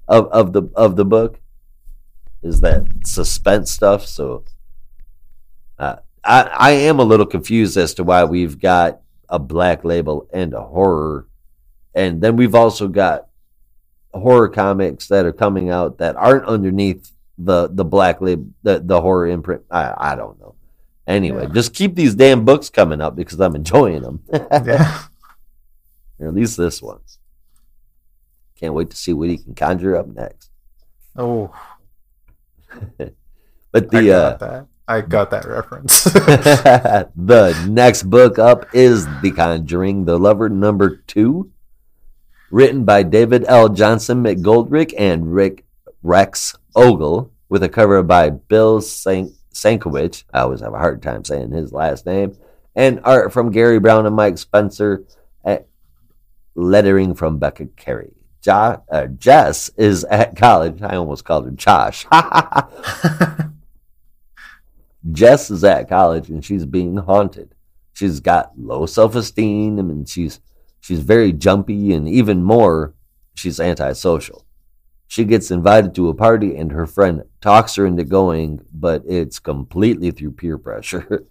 of the book. Is that suspense stuff? So I am a little confused as to why we've got a Black Label and a horror, and then we've also got horror comics that are coming out that aren't underneath the Black Label, the horror imprint. I don't know. Anyway, just keep these damn books coming up because I'm enjoying them. Yeah, or at least this one. Can't wait to see what he can conjure up next. Oh. But the I got that reference. The next book up is The Conjuring, The Lover number 2, written by David L. Johnson McGoldrick and Rex Ogle, with a cover by Bill Sienkiewicz. I always have a hard time saying his last name, and art from Gary Brown and Mike Spencer, at lettering from Becca Carey. Jess is at college. I almost called her Josh. Jess is at college and she's being haunted. She's got low self-esteem and she's very jumpy, and even more, she's antisocial. She gets invited to a party and her friend talks her into going, but it's completely through peer pressure.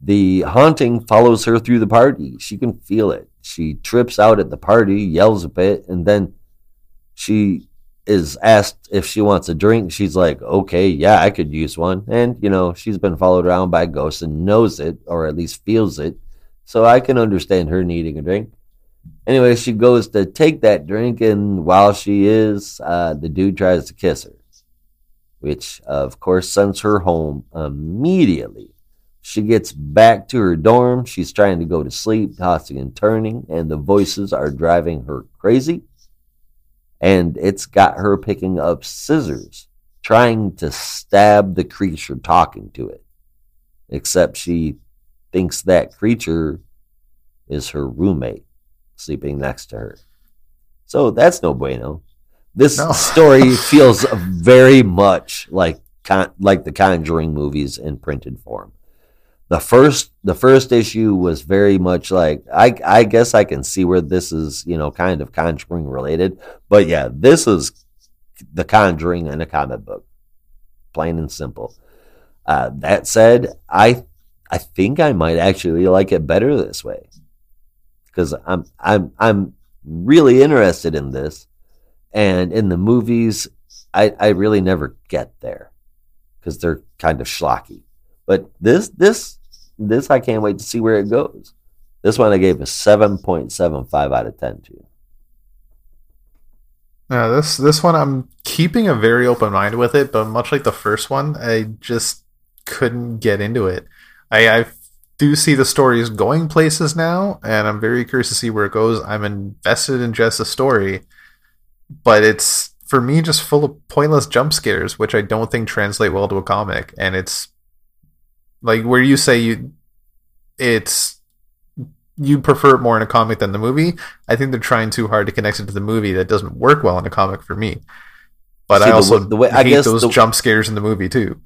The haunting follows her through the party. She can feel it. She trips out at the party, yells a bit, and then she is asked if she wants a drink. She's like, okay, yeah, I could use one. And, you know, she's been followed around by ghosts and knows it, or at least feels it. So I can understand her needing a drink. Anyway, she goes to take that drink, and while she is, the dude tries to kiss her, which, of course, sends her home immediately. She gets back to her dorm. She's trying to go to sleep, tossing and turning, and the voices are driving her crazy. And it's got her picking up scissors, trying to stab the creature talking to it. Except she thinks that creature is her roommate sleeping next to her. So that's no bueno. This story feels very much like the Conjuring movies in printed form. The first issue was very much like, I guess I can see where this is, you know, kind of Conjuring related. But yeah, this is the Conjuring in a comic book, plain and simple. That said, I think I might actually like it better this way, because I'm really interested in this, and in the movies, I really never get there because they're kind of schlocky. But this I can't wait to see where it goes. This one I gave a 7.75 out of 10 to. Now this one I'm keeping a very open mind with it, but much like the first one, I just couldn't get into it. I do see the story is going places now, and I'm very curious to see where it goes. I'm invested in just the story, but it's, for me, just full of pointless jump scares, which I don't think translate well to a comic, and it's like where you say you prefer it more in a comic than the movie. I think they're trying too hard to connect it to the movie. That doesn't work well in a comic for me. But I also hate those jump scares in the movie too.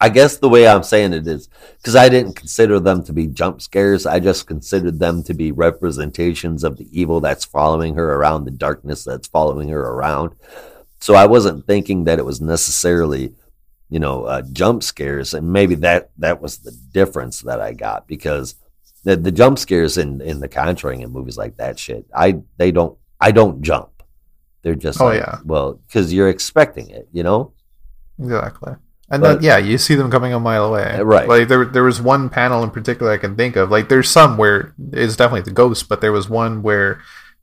I guess the way I'm saying it is because I didn't consider them to be jump scares. I just considered them to be representations of the evil that's following her around, the darkness that's following her around. So I wasn't thinking that it was necessarily, you know, jump scares. And maybe that was the difference that I got, because the jump scares in The Conjuring and movies like that shit, I don't jump. They're just because you're expecting it, you know? Exactly. And but, then, you see them coming a mile away. Right. Like, there was one panel in particular I can think of. Like, there's some where it's definitely the ghost, but there was one where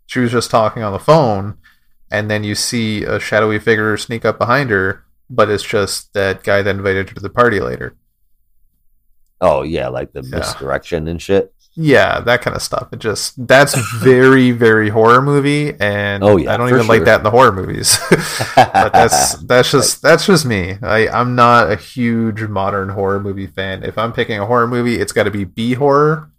she was just talking on the phone, and then you see a shadowy figure sneak up behind her, but it's just that guy that invited her to the party later. Oh, yeah, like the misdirection and shit. Yeah, that kind of stuff. It just, that's very, very horror movie, and I don't even like that in the horror movies. But that's just me. I'm not a huge modern horror movie fan. If I'm picking a horror movie, it's got to be B horror,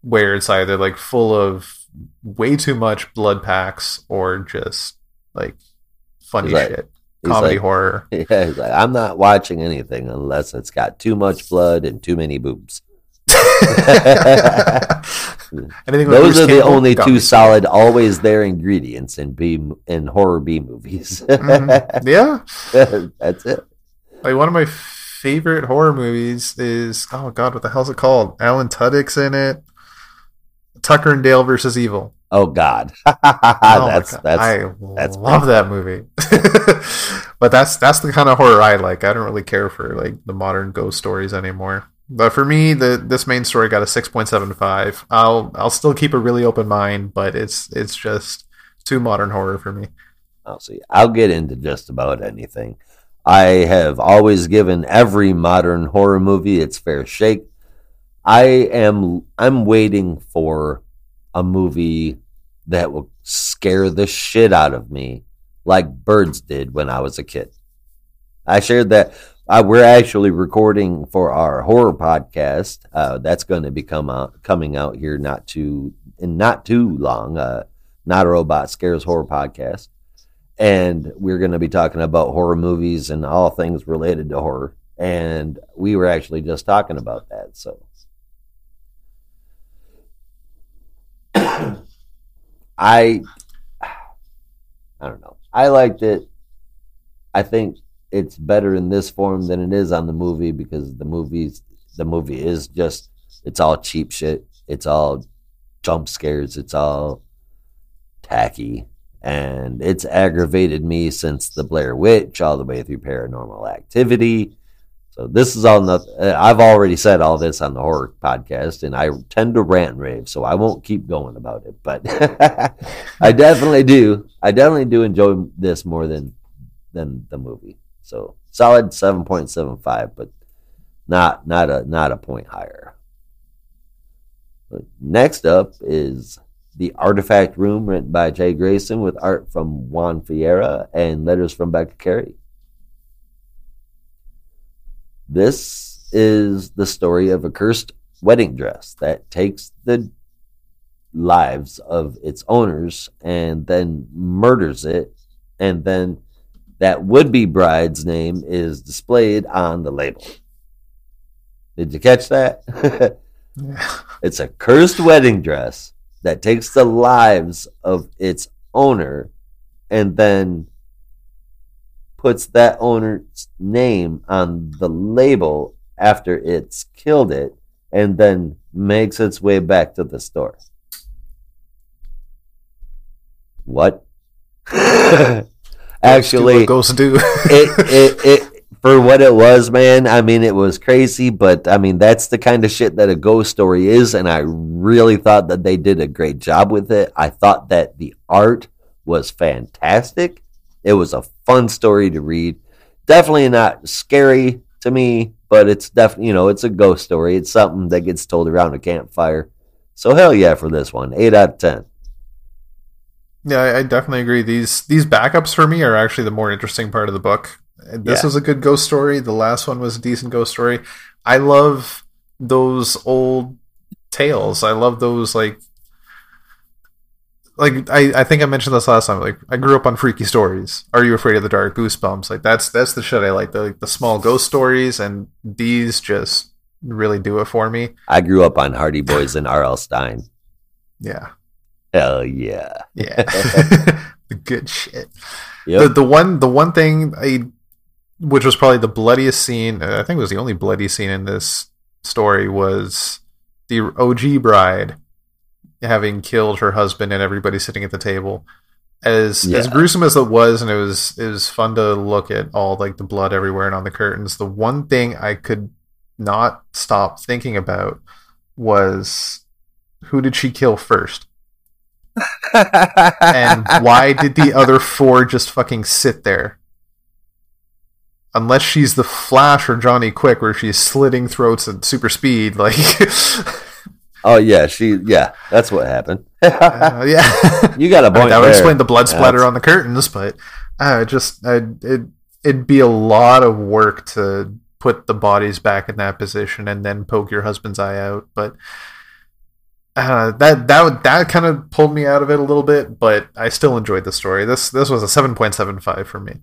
where it's either like full of way too much blood packs or just like funny shit. Comedy horror. Yeah, he's like, I'm not watching anything unless it's got too much blood and too many boobs. Those are the only two solid, always there ingredients in horror B movies. Mm-hmm. Yeah, that's it. Like, one of my favorite horror movies is what the hell's it called? Alan Tudyk's in it. Tucker and Dale versus Evil. Oh God, I love that movie. But that's the kind of horror I like. I don't really care for like the modern ghost stories anymore. But for me, this main story got a 6.75. I'll still keep a really open mind, but it's just too modern horror for me. I'll see. I'll get into just about anything. I have always given every modern horror movie its fair shake. I'm waiting for a movie that will scare the shit out of me, like Birds did when I was a kid. I shared that. We're actually recording for our horror podcast. That's going to be coming out here not too long. Not a Robot Scares Horror Podcast, and we're going to be talking about horror movies and all things related to horror. And we were actually just talking about that. So I don't know. I liked it. I think it's better in this form than it is on the movie, because the movie is just, it's all cheap shit. It's all jump scares. It's all tacky. And it's aggravated me since the Blair Witch all the way through Paranormal Activity. So this is all nothing. I've already said all this on the horror podcast, and I tend to rant and rave, so I won't keep going about it. But I definitely do enjoy this more than the movie. So solid 7.75, but not a point higher. But next up is The Artifact Room, written by Jay Grayson, with art from Juan Fiera and letters from Becca Carey. This is the story of a cursed wedding dress that takes the lives of its owners and then murders it, and then that would-be bride's name is displayed on the label. Did you catch that? It's a cursed wedding dress that takes the lives of its owner and then puts that owner's name on the label after it's killed it, and then makes its way back to the store. What? Actually, ghosts do. it for what it was, man. I mean, it was crazy, but I mean, that's the kind of shit that a ghost story is, and I really thought that they did a great job with it. I thought that the art was fantastic. It was a fun story to read. Definitely not scary to me, but it's definitely, you know, it's a ghost story. It's something that gets told around a campfire. So hell yeah for this one. 8 out of 10. Yeah, I definitely agree. These backups for me are actually the more interesting part of the book. This was a good ghost story. The last one was a decent ghost story. I love those old tales. I love those, like, like I think I mentioned this last time, like I grew up on freaky stories. Are You Afraid of the Dark? Goosebumps. Like that's the shit I like, the small ghost stories, and these just really do it for me. I grew up on Hardy Boys and R.L. Stine. Yeah. Hell yeah. Yeah. The good shit. Yep. The one thing which was probably the bloodiest scene, I think it was the only bloody scene in this story, was the OG bride having killed her husband and everybody sitting at the table. As gruesome as it was, and it was fun to look at all like the blood everywhere and on the curtains. The one thing I could not stop thinking about was, who did she kill first? And why did the other four just fucking sit there? Unless she's the Flash or Johnny Quick, where she's slitting throats at super speed, like. Oh yeah, that's what happened. Yeah, you got a point. That would explain the blood splatter on the curtains, but it'd be a lot of work to put the bodies back in that position and then poke your husband's eye out, but. That kind of pulled me out of it a little bit, but I still enjoyed the story. This was a 7.75 for me.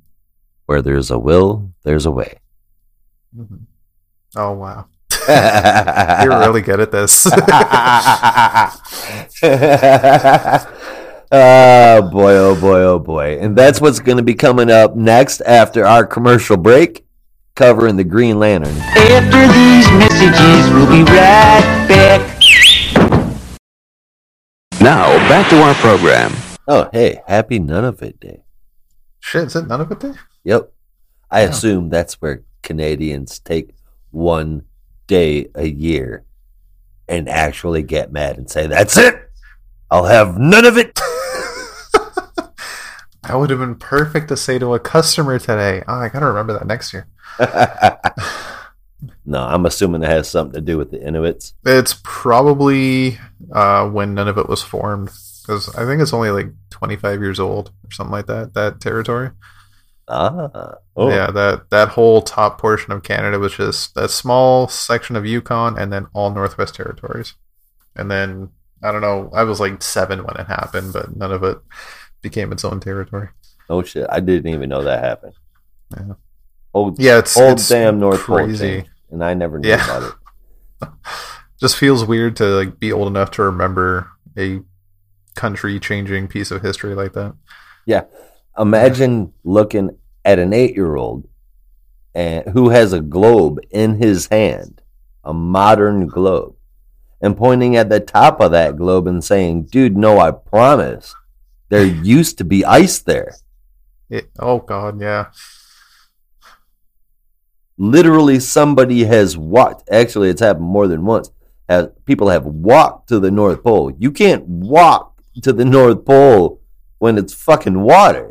Where there's a will, there's a way. Mm-hmm. Oh wow, you're really good at this. Oh boy, oh boy, oh boy! And that's what's going to be coming up next after our commercial break, covering the Green Lantern. After these messages, we'll be right back. Now, back to our program. Oh, hey, happy None of It Day. Shit, is it None of It Day? Yep. I assume that's where Canadians take one day a year and actually get mad and say, that's it! I'll have none of it! That would have been perfect to say to a customer today. Oh, I gotta remember that next year. No, I'm assuming it has something to do with the Inuits. It's probably when none of it was formed, because I think it's only like 25 years old or something like that. That territory. Yeah. That whole top portion of Canada was just that small section of Yukon, and then all Northwest Territories. And then I don't know. I was like 7 when it happened, but none of it became its own territory. Oh shit! I didn't even know that happened. Yeah. It's damn North crazy. Pole, and I never knew about it. Just feels weird to like be old enough to remember a country-changing piece of history like that. Yeah, imagine looking at an 8-year-old and who has a globe in his hand, a modern globe, and pointing at the top of that globe and saying, "Dude, no, I promise, there used to be ice there." Oh God, yeah. Literally, somebody has walked. Actually, it's happened more than once. People have walked to the North Pole. You can't walk to the North Pole when it's fucking water.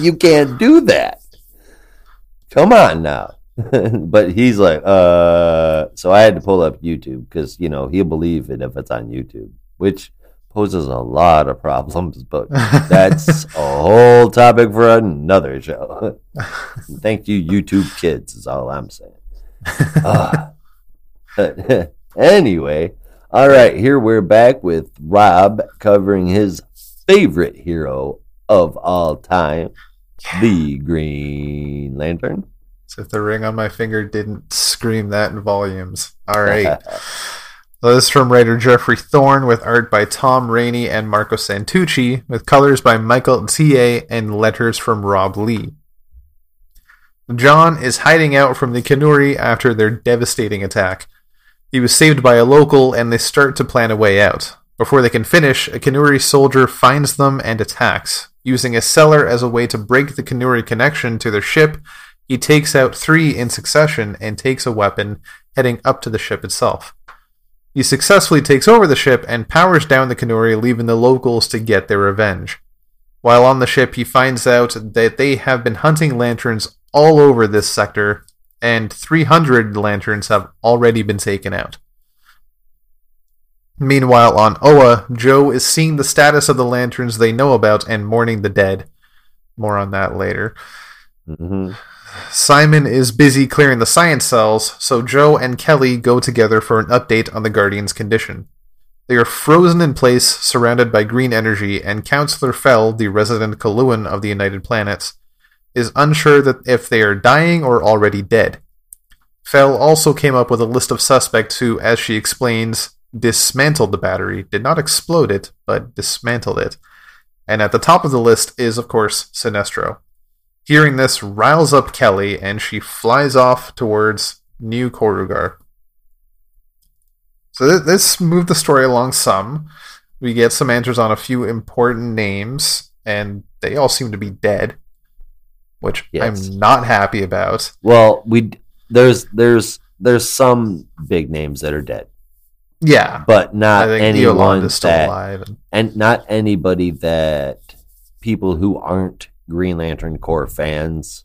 You can't do that. Come on now. But he's like, so I had to pull up YouTube because, you know, he'll believe it if it's on YouTube, which poses a lot of problems, but that's a whole topic for another show. Thank you, YouTube kids, is all I'm saying. Anyway, all right, here we're back with Rob covering his favorite hero of all time, the Green Lantern. So if the ring on my finger didn't scream that in volumes. All right. So this is from writer Jeffrey Thorne, with art by Tom Rainey and Marco Santucci, with colors by Michael T.A. and letters from Rob Lee. John is hiding out from the Kanuri after their devastating attack. He was saved by a local, and they start to plan a way out. Before they can finish, a Kanuri soldier finds them and attacks. Using a cellar as a way to break the Kanuri connection to their ship, he takes out 3 in succession and takes a weapon, heading up to the ship itself. He successfully takes over the ship and powers down the Kanuri, leaving the locals to get their revenge. While on the ship, he finds out that they have been hunting lanterns all over this sector, and 300 lanterns have already been taken out. Meanwhile, on Oa, Joe is seeing the status of the lanterns they know about and mourning the dead. More on that later. Mm-hmm. Simon is busy clearing the science cells, so Joe and Kelly go together for an update on the Guardian's condition. They are frozen in place, surrounded by green energy, and Counselor Fell, the resident Kaluan of the United Planets, is unsure that if they are dying or already dead. Fell also came up with a list of suspects who, as she explains, dismantled the battery, did not explode it, but dismantled it. And at the top of the list is, of course, Sinestro. Hearing this riles up Kelly, and she flies off towards New Korugar. So this moved the story along some. We get some answers on a few important names, and they all seem to be dead, which yes. I'm not happy about. Well, there's some big names that are dead. Yeah, but not anyone that's still alive, and not anybody that people who aren't Green Lantern Corps fans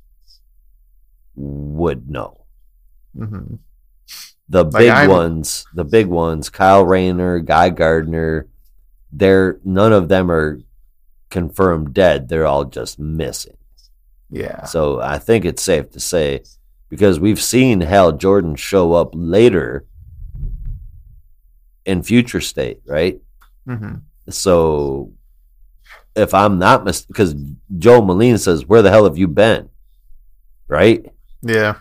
would know. Mm-hmm. The big ones, Kyle Rayner, Guy Gardner, none of them are confirmed dead. They're all just missing. Yeah. So I think it's safe to say, because we've seen Hal Jordan show up later in Future State, right? Mm-hmm. So if I'm not mistaken, because Joe Moline says, "Where the hell have you been?" Right? Yeah.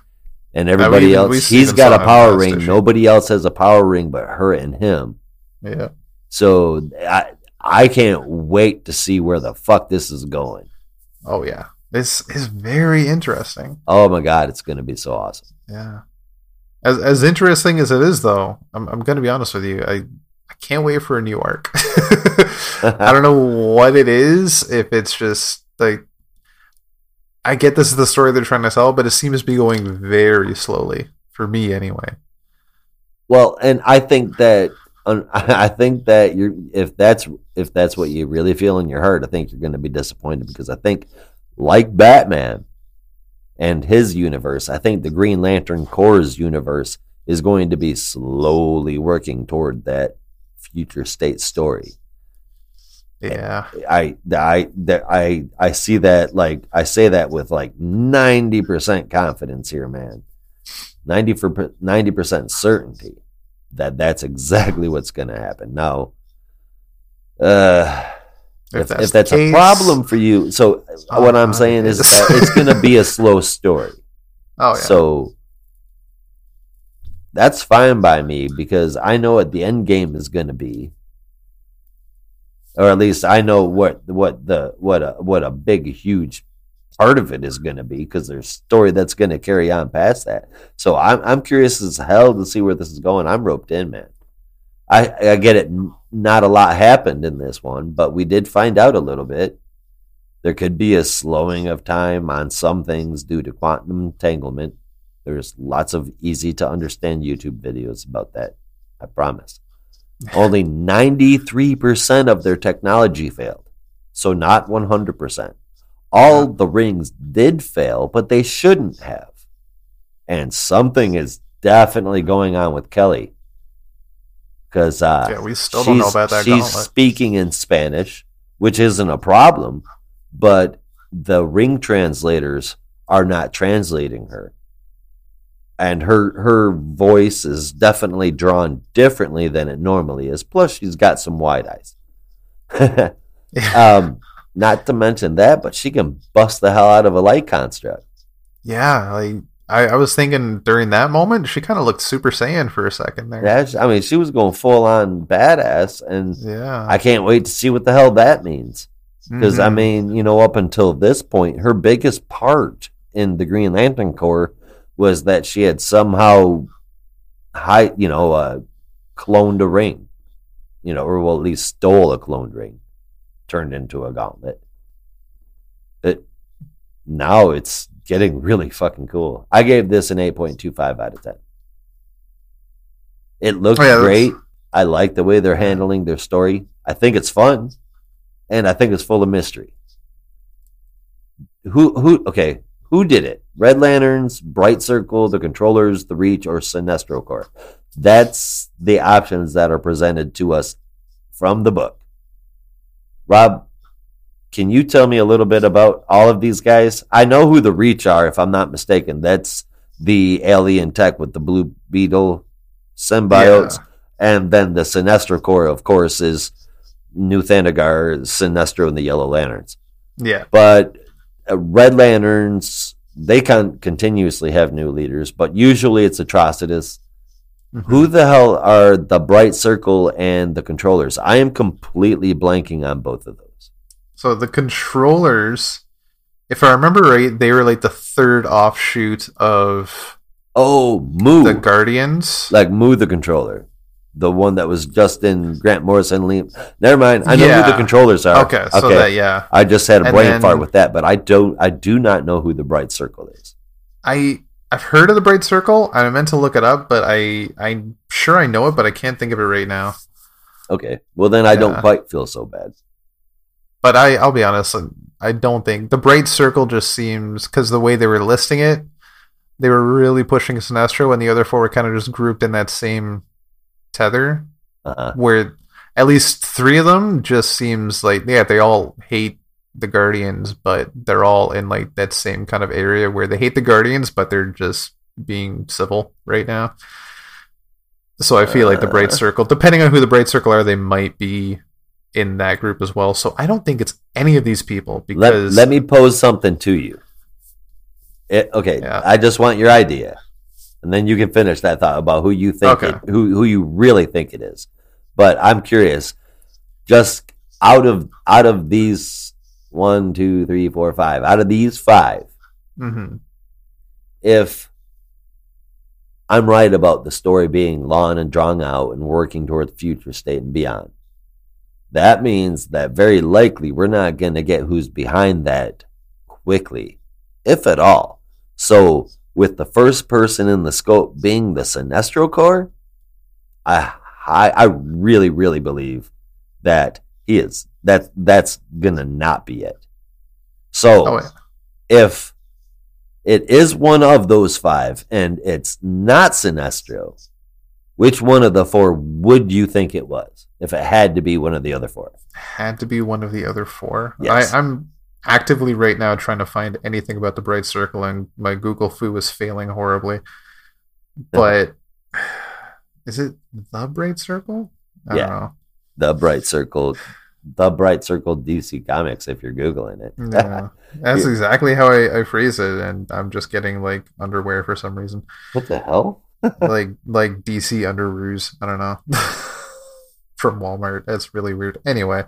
And everybody else, he's got a power ring. Nobody else has a power ring but her and him. Yeah. So I can't wait to see where the fuck this is going. Oh, yeah. This is very interesting. Oh, my God. It's going to be so awesome. Yeah. As interesting as it is, though, I'm going to be honest with you. I can't wait for a new arc. I don't know what it is. If it's just like, I get this is the story they're trying to sell, but it seems to be going very slowly for me, anyway. Well, and I think that if that's what you really feel in your heart, I think you're going to be disappointed, because I think, like Batman and his universe, I think the Green Lantern Corps' universe is going to be slowly working toward that Future State story. Yeah, I see that, like, I say that with like 90% confidence here, man. 90% certainty that that's exactly what's going to happen. Now, if that's a problem for you, so what I'm saying is that it's going to be a slow story. Oh, yeah. So that's fine by me, because I know what the end game is going to be. Or at least I know what a big, huge part of it is going to be, because there's a story that's going to carry on past that. So I'm curious as hell to see where this is going. I'm roped in, man. I get it. Not a lot happened in this one, but we did find out a little bit. There could be a slowing of time on some things due to quantum entanglement. There's lots of easy-to-understand YouTube videos about that, I promise. Only 93% of their technology failed, so not 100%. All the rings did fail, but they shouldn't have. And something is definitely going on with Kelly, because we still don't know about that. She's speaking in Spanish, which isn't a problem, but the ring translators are not translating her. And her voice is definitely drawn differently than it normally is. Plus, she's got some wide eyes. Not to mention that, but she can bust the hell out of a light construct. Yeah, like I was thinking during that moment, she kind of looked Super Saiyan for a second there. Yeah, I mean, she was going full on badass, and yeah. I can't wait to see what the hell that means. Because I mean, you know, up until this point, her biggest part in the Green Lantern Corps was that she had somehow cloned a ring, you know, or well, at least stole a cloned ring, turned into a gauntlet. But now it's getting really fucking cool. I gave this an 8.25 out of 10. It looked great. I like the way they're handling their story. I think it's fun, and I think it's full of mystery. Who did it? Red Lanterns, Bright Circle, the Controllers, the Reach, or Sinestro Corps? That's the options that are presented to us from the book. Rob, can you tell me a little bit about all of these guys? I know who the Reach are, if I'm not mistaken. That's the alien tech with the blue beetle symbiotes. Yeah. And then the Sinestro Corps, of course, is New Thanagar, Sinestro, and the Yellow Lanterns. Yeah. But Red Lanterns, they continuously have new leaders, but usually it's Atrocitus. Mm-hmm. Who the hell are the Bright Circle and the Controllers? I am completely blanking on both of those. So the Controllers, if I remember right, they were like the third offshoot of... Oh, Moo. The Guardians. Like Moo the Controller. The one that was just in Grant Morrison. Never mind. I know who the Controllers are. Okay. So that, yeah. I just had a brain fart with that, but I do not know who the Bright Circle is. I've heard of the Bright Circle. I meant to look it up, but I'm sure I know it, but I can't think of it right now. Okay. Well, then I don't quite feel so bad. But I'll be honest. I don't think the Bright Circle just seems, because the way they were listing it, they were really pushing Sinestro, and the other four were kind of just grouped in that same tether, where at least three of them just seems like, yeah, they all hate the Guardians, but they're all in like that same kind of area where they hate the Guardians, but they're just being civil right now. So I feel like the Bright Circle, depending on who the Bright Circle are, they might be in that group as well. So I don't think it's any of these people, because... Let me pose something to you. I just want your idea, and then you can finish that thought about who you think, who you really think it is. But I'm curious, just out of these 1, 2, 3, 4, 5, out of these five, if I'm right about the story being long and drawn out and working toward the future state and beyond, that means that very likely we're not going to get who's behind that quickly, if at all. So, with the first person in the scope being the Sinestro Corps, I really, really believe that he is. That's going to not be it. So, if it is one of those five and it's not Sinestro, which one of the four would you think it was? If it had to be one of the other four. Had to be one of the other four? Yes. I'm actively right now trying to find anything about the Bright Circle, and my Google foo is failing horribly. But is it the Bright Circle? I don't know. The Bright Circle DC Comics, if you're Googling it. Yeah, that's exactly how I phrase it, and I'm just getting like underwear for some reason. What the hell? like DC underoos. I don't know. From Walmart. That's really weird. Anyway.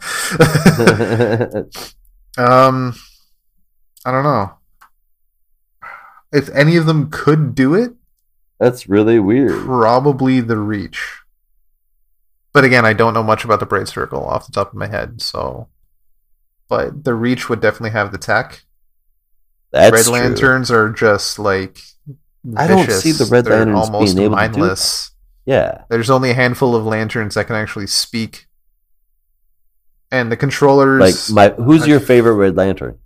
I don't know if any of them could do it. That's really weird. Probably the Reach, but again, I don't know much about the Bright Circle off the top of my head. So, but the Reach would definitely have the tech. That's true. Red Lanterns are just like vicious. I don't see the Red Lanterns almost being able mindless. To do that. Yeah, there's only a handful of lanterns that can actually speak. And the Controllers... Who's your favorite Red Lantern?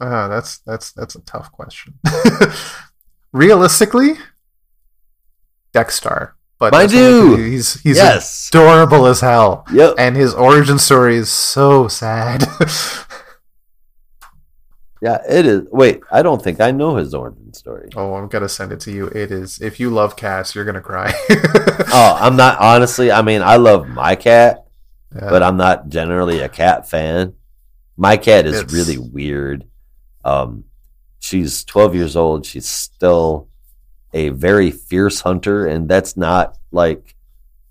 That's a tough question. Realistically, Dexstar. But my dude! He's adorable as hell. Yep. And his origin story is so sad. Yeah, it is. Wait, I don't think I know his origin story. Oh, I'm going to send it to you. It is. If you love cats, you're going to cry. Oh, I'm not. Honestly, I mean, I love my cat, but I'm not generally a cat fan. My cat is really weird. She's 12 years old. She's still a very fierce hunter. And that's not like,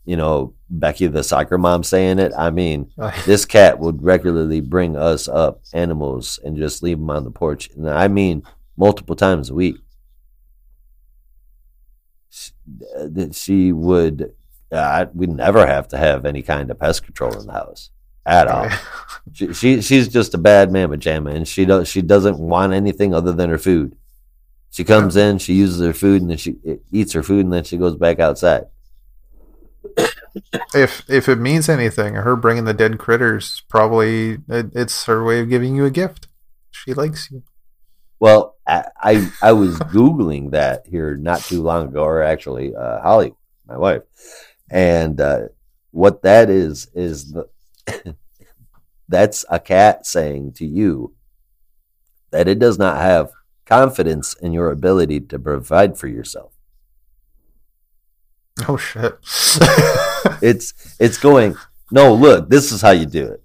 you know, Becky the soccer mom saying it. I mean, this cat would regularly bring us up animals and just leave them on the porch. And I mean, multiple times a week. She would, we never have to have any kind of pest control in the house at all. She's just a bad mamma jamma, and she doesn't want anything other than her food. She comes in, she uses her food, and then she eats her food, and then she goes back outside. If it means anything, her bringing the dead critters, probably it's her way of giving you a gift. She likes you. Well, I was Googling that here not too long ago, or actually Holly, my wife, and what that is that's a cat saying to you that it does not have confidence in your ability to provide for yourself. Oh shit. It's going, no, look, this is how you do it.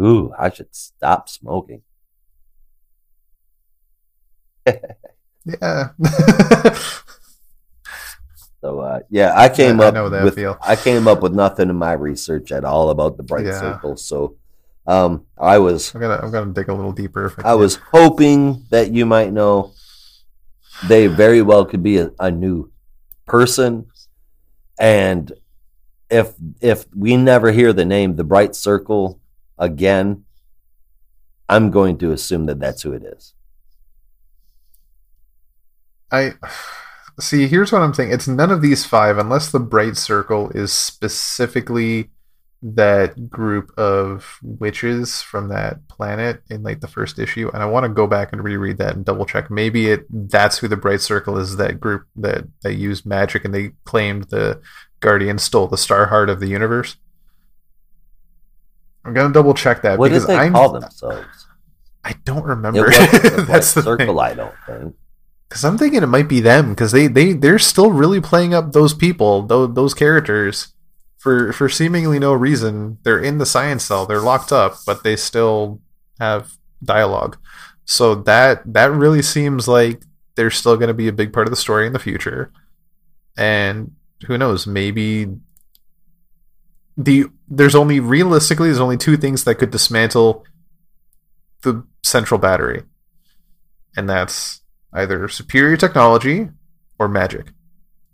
Ooh, I should stop smoking. Yeah. So yeah, I came up with nothing in my research at all about the bright circle. So I'm gonna dig a little deeper. I was hoping that you might know. They very well could be a new person, and if we never hear the name the bright circle again, I'm going to assume that that's who it is. See, here's what I'm saying. It's none of these five, unless the Bright Circle is specifically that group of witches from that planet in like the first issue. And I want to go back and reread that and double check. Maybe that's who the Bright Circle is, that group that they used magic and they claimed the Guardians stole the Star Heart of the universe. I'm going to double check that. What did they call themselves? I don't remember. That's the Circle, I don't think. Because I'm thinking it might be them, because they're still really playing up those people, those characters, for seemingly no reason. They're in the science cell, they're locked up, but they still have dialogue. So that really seems like they're still going to be a big part of the story in the future. And who knows? Maybe there's only two things that could dismantle the central battery, and that's either superior technology or magic.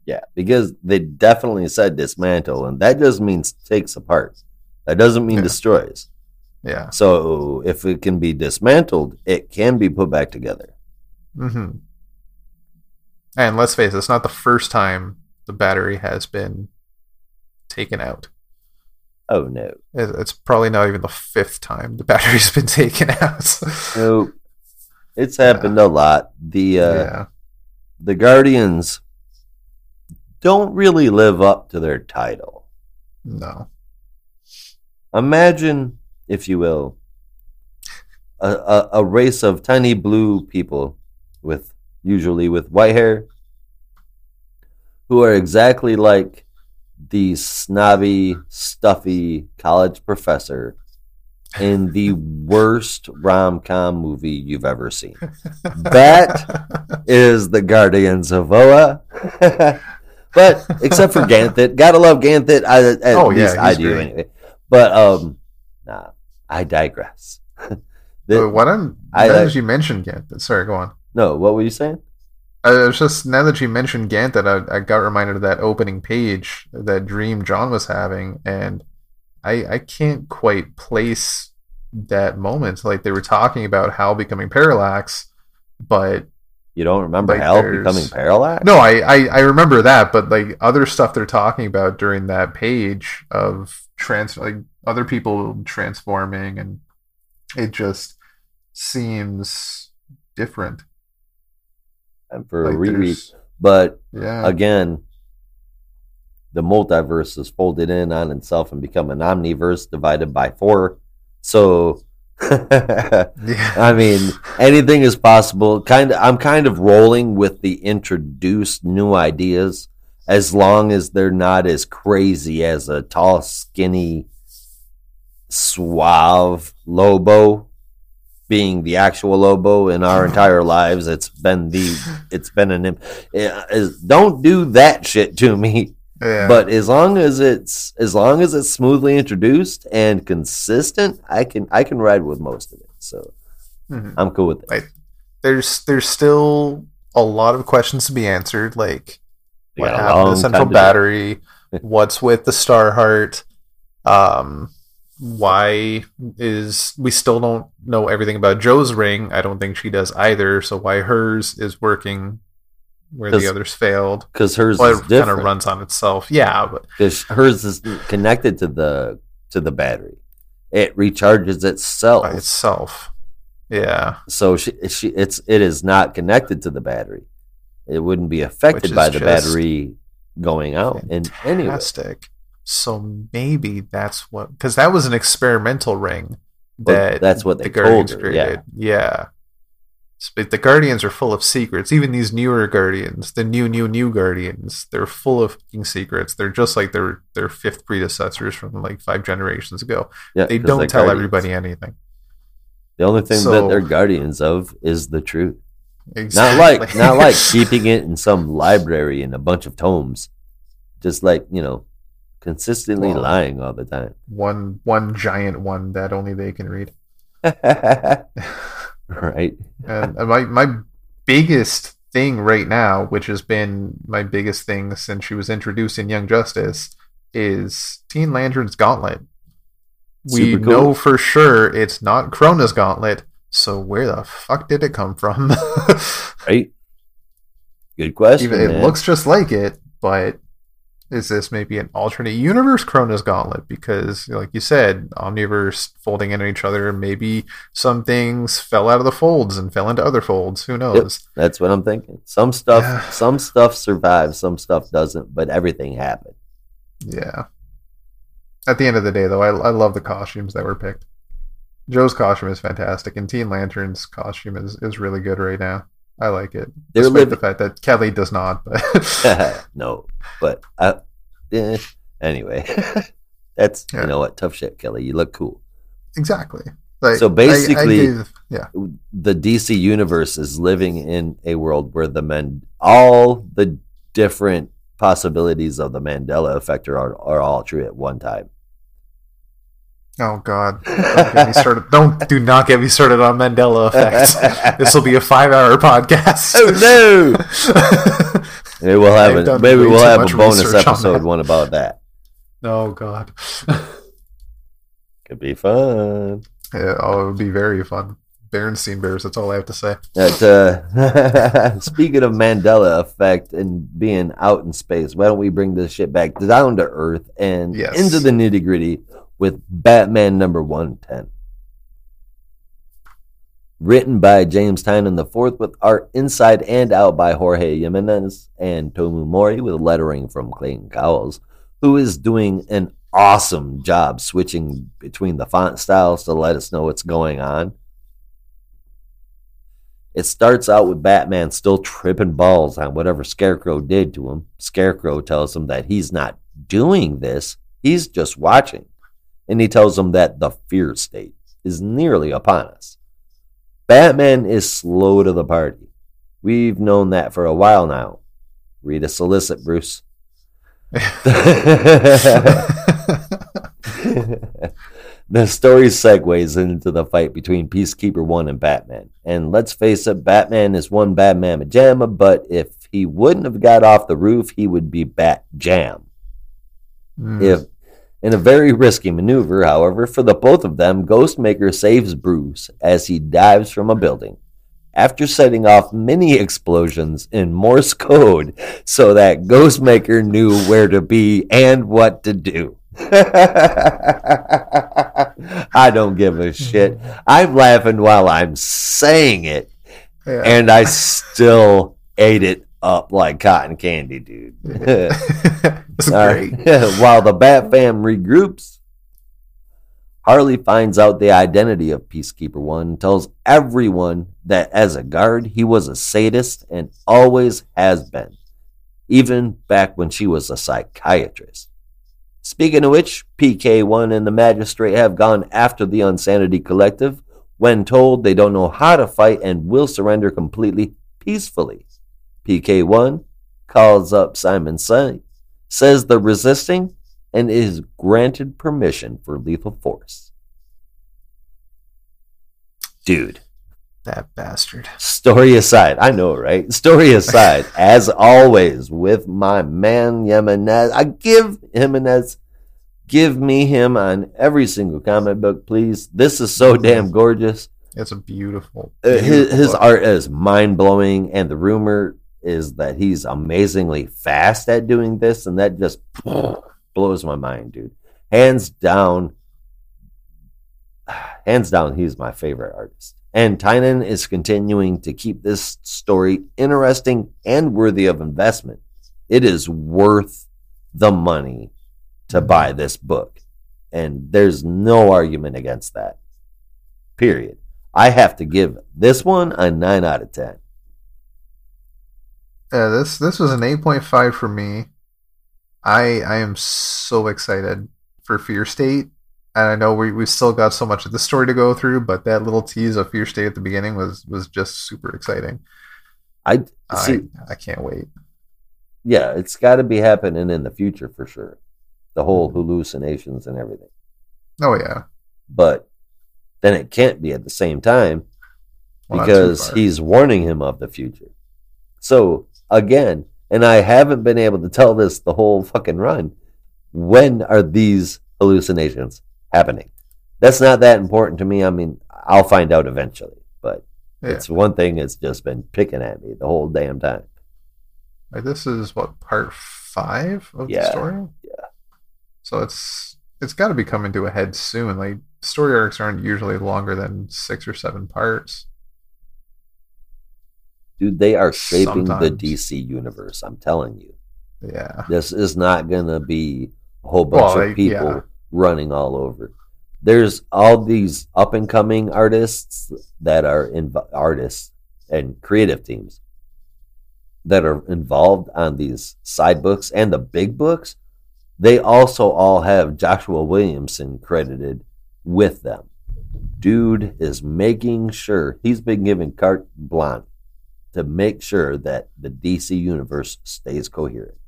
Yeah, because they definitely said dismantle, and that just means takes apart. That doesn't mean destroys. Yeah. So if it can be dismantled, it can be put back together. Mm-hmm. And let's face it, it's not the first time the battery has been taken out. Oh, no. It's probably not even the fifth time the battery's been taken out. Nope. It's happened a lot. The Guardians don't really live up to their title. No. Imagine, if you will, a race of tiny blue people usually with white hair, who are exactly like the snobby, stuffy college professor in the worst rom-com movie you've ever seen. That is the Guardians of Oa. But except for Ganthet. Gotta love Ganthet. I do, anyway. But I digress. Now that you mentioned Ganthet. Sorry, go on. No, what were you saying? It was just, now that you mentioned Ganthet, I got reminded of that opening page, that dream John was having, and I can't quite place that moment. Like, they were talking about Hal becoming Parallax, but you don't remember like Hal becoming Parallax? No, I remember that, but like other stuff they're talking about during that page of like other people transforming, and it just seems different. And for like a reread, but again, the multiverse is folded in on itself and become an omniverse divided by 4. So, I mean, anything is possible. I'm kind of rolling with the introduced new ideas, as long as they're not as crazy as a tall, skinny, suave Lobo being the actual Lobo in our entire lives. Don't do that shit to me. Yeah. But as long as it's smoothly introduced and consistent, I can ride with most of it. So I'm cool with it. There's still a lot of questions to be answered, like what happened to the central battery, what's with the Star Heart, we still don't know everything about Joe's ring. I don't think she does either, so why hers is working where the others failed, because hers is different. Kind of runs on itself, because hers is connected to the battery. It recharges itself by itself. Yeah. So it is not connected to the battery. It wouldn't be affected by the battery going out in any way. Fantastic. So maybe that's what, because that was an experimental ring that that's what the Guardians created. Yeah. But the Guardians are full of secrets. Even these newer Guardians, the new Guardians, they're full of fucking secrets. They're just like their fifth predecessors from like 5 generations ago. Yeah, they don't tell Guardians. Everybody anything. The only thing that they're guardians of is the truth. Exactly. Not like keeping it in some library in a bunch of tomes. Just like, you know, consistently lying all the time. One giant one that only they can read. Right. And my biggest thing right now, which has been my biggest thing since she was introduced in Young Justice, is Teen Lantern's Gauntlet. We know for sure it's not Krona's Gauntlet, so where the fuck did it come from? Right? Good question. It looks just like it, but is this maybe an alternate universe Krona's Gauntlet? Because, like you said, Omniverse folding into each other, maybe some things fell out of the folds and fell into other folds. Who knows? Yep, that's what I'm thinking. Some stuff survives, some stuff doesn't, but everything happened. Yeah. At the end of the day, though, I love the costumes that were picked. Joe's costume is fantastic, and Teen Lantern's costume is really good right now. I like it. Despite the fact that Kelly does not. But no, but anyway, that's, you know what, tough shit, Kelly. You look cool. Exactly. Like, so basically, the DC universe is living in a world where all the different possibilities of the Mandela effect are all true at one time. Oh God! Don't get me started. Do not get me started on Mandela effects. This will be a 5-hour podcast. Oh no! Maybe we'll have a bonus episode one about that. Oh God! Could be fun. Yeah, it would be very fun. Berenstain Bears. That's all I have to say. Speaking of Mandela effect and being out in space, why don't we bring this shit back down to Earth and into the nitty gritty with Batman number 110, written by James Tynion IV, with art inside and out by Jorge Jimenez and Tomu Mori, with lettering from Clayton Cowles, who is doing an awesome job switching between the font styles to let us know what's going on. It starts out with Batman still tripping balls on whatever Scarecrow did to him. Scarecrow tells him that he's not doing this, he's just watching. And he tells him that the fear state is nearly upon us. Batman is slow to the party. We've known that for a while now. Read a solicit, Bruce. The story segues into the fight between Peacekeeper One and Batman. And let's face it, Batman is one Batman pajama, but if he wouldn't have got off the roof, he would be Bat Jam. In a very risky maneuver, however, for the both of them, Ghostmaker saves Bruce as he dives from a building, after setting off mini explosions in Morse code so that Ghostmaker knew where to be and what to do. I don't give a shit. I'm laughing while I'm saying it, and I still ate it up like cotton candy, dude. Great. While the Bat Fam regroups, Harley finds out the identity of Peacekeeper One and tells everyone that as a guard, he was a sadist and always has been, even back when she was a psychiatrist. Speaking of which, PK1 and the Magistrate have gone after the Insanity Collective. When told they don't know how to fight and will surrender completely peacefully, PK1 calls up Simon Says they're resisting and is granted permission for lethal force. Dude. That bastard. Story aside, I know, right? Story aside, as always, with my man Jimenez, give me him on every single comic book, please. This is so damn gorgeous. It's a beautiful, beautiful his art is mind-blowing, and the rumor is that he's amazingly fast at doing this, and that just blows my mind, dude. Hands down, he's my favorite artist. And Tynion is continuing to keep this story interesting and worthy of investment. It is worth the money to buy this book. And there's no argument against that. Period. I have to give this one a 9 out of 10. This was an 8.5 for me. I am so excited for Fear State. And I know we still got so much of the story to go through, but that little tease of Fear State at the beginning was just super exciting. I can't wait. Yeah, it's got to be happening in the future for sure. The whole hallucinations and everything. Oh, yeah. But then it can't be at the same time because he's warning him of the future. So, again, and I haven't been able to tell this the whole fucking run, when are these hallucinations happening? That's not that important to me. I mean, I'll find out eventually, but yeah. It's one thing that's just been picking at me the whole damn time. This is, what, part 5 of the story? Yeah. So it's got to be coming to a head soon. Like, story arcs aren't usually longer than 6 or 7 parts. Dude, they are shaping the DC universe, I'm telling you. Yeah. This is not going to be a whole bunch of people running all over. There's all these up-and-coming artists that are artists and creative teams that are involved on these side books and the big books. They also all have Joshua Williamson credited with them. Dude is making sure, he's been given carte blanche to make sure that the DC universe stays coherent.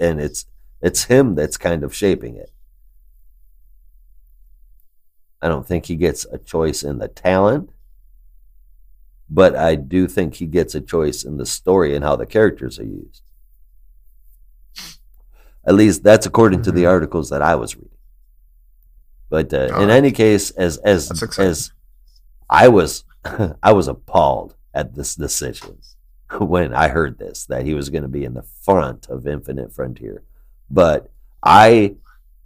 And it's him that's kind of shaping it. I don't think he gets a choice in the talent, but I do think he gets a choice in the story and how the characters are used. At least that's according to the articles that I was reading. But in any case, as I was appalled at this decision when I heard this, that he was going to be in the front of Infinite Frontier. But I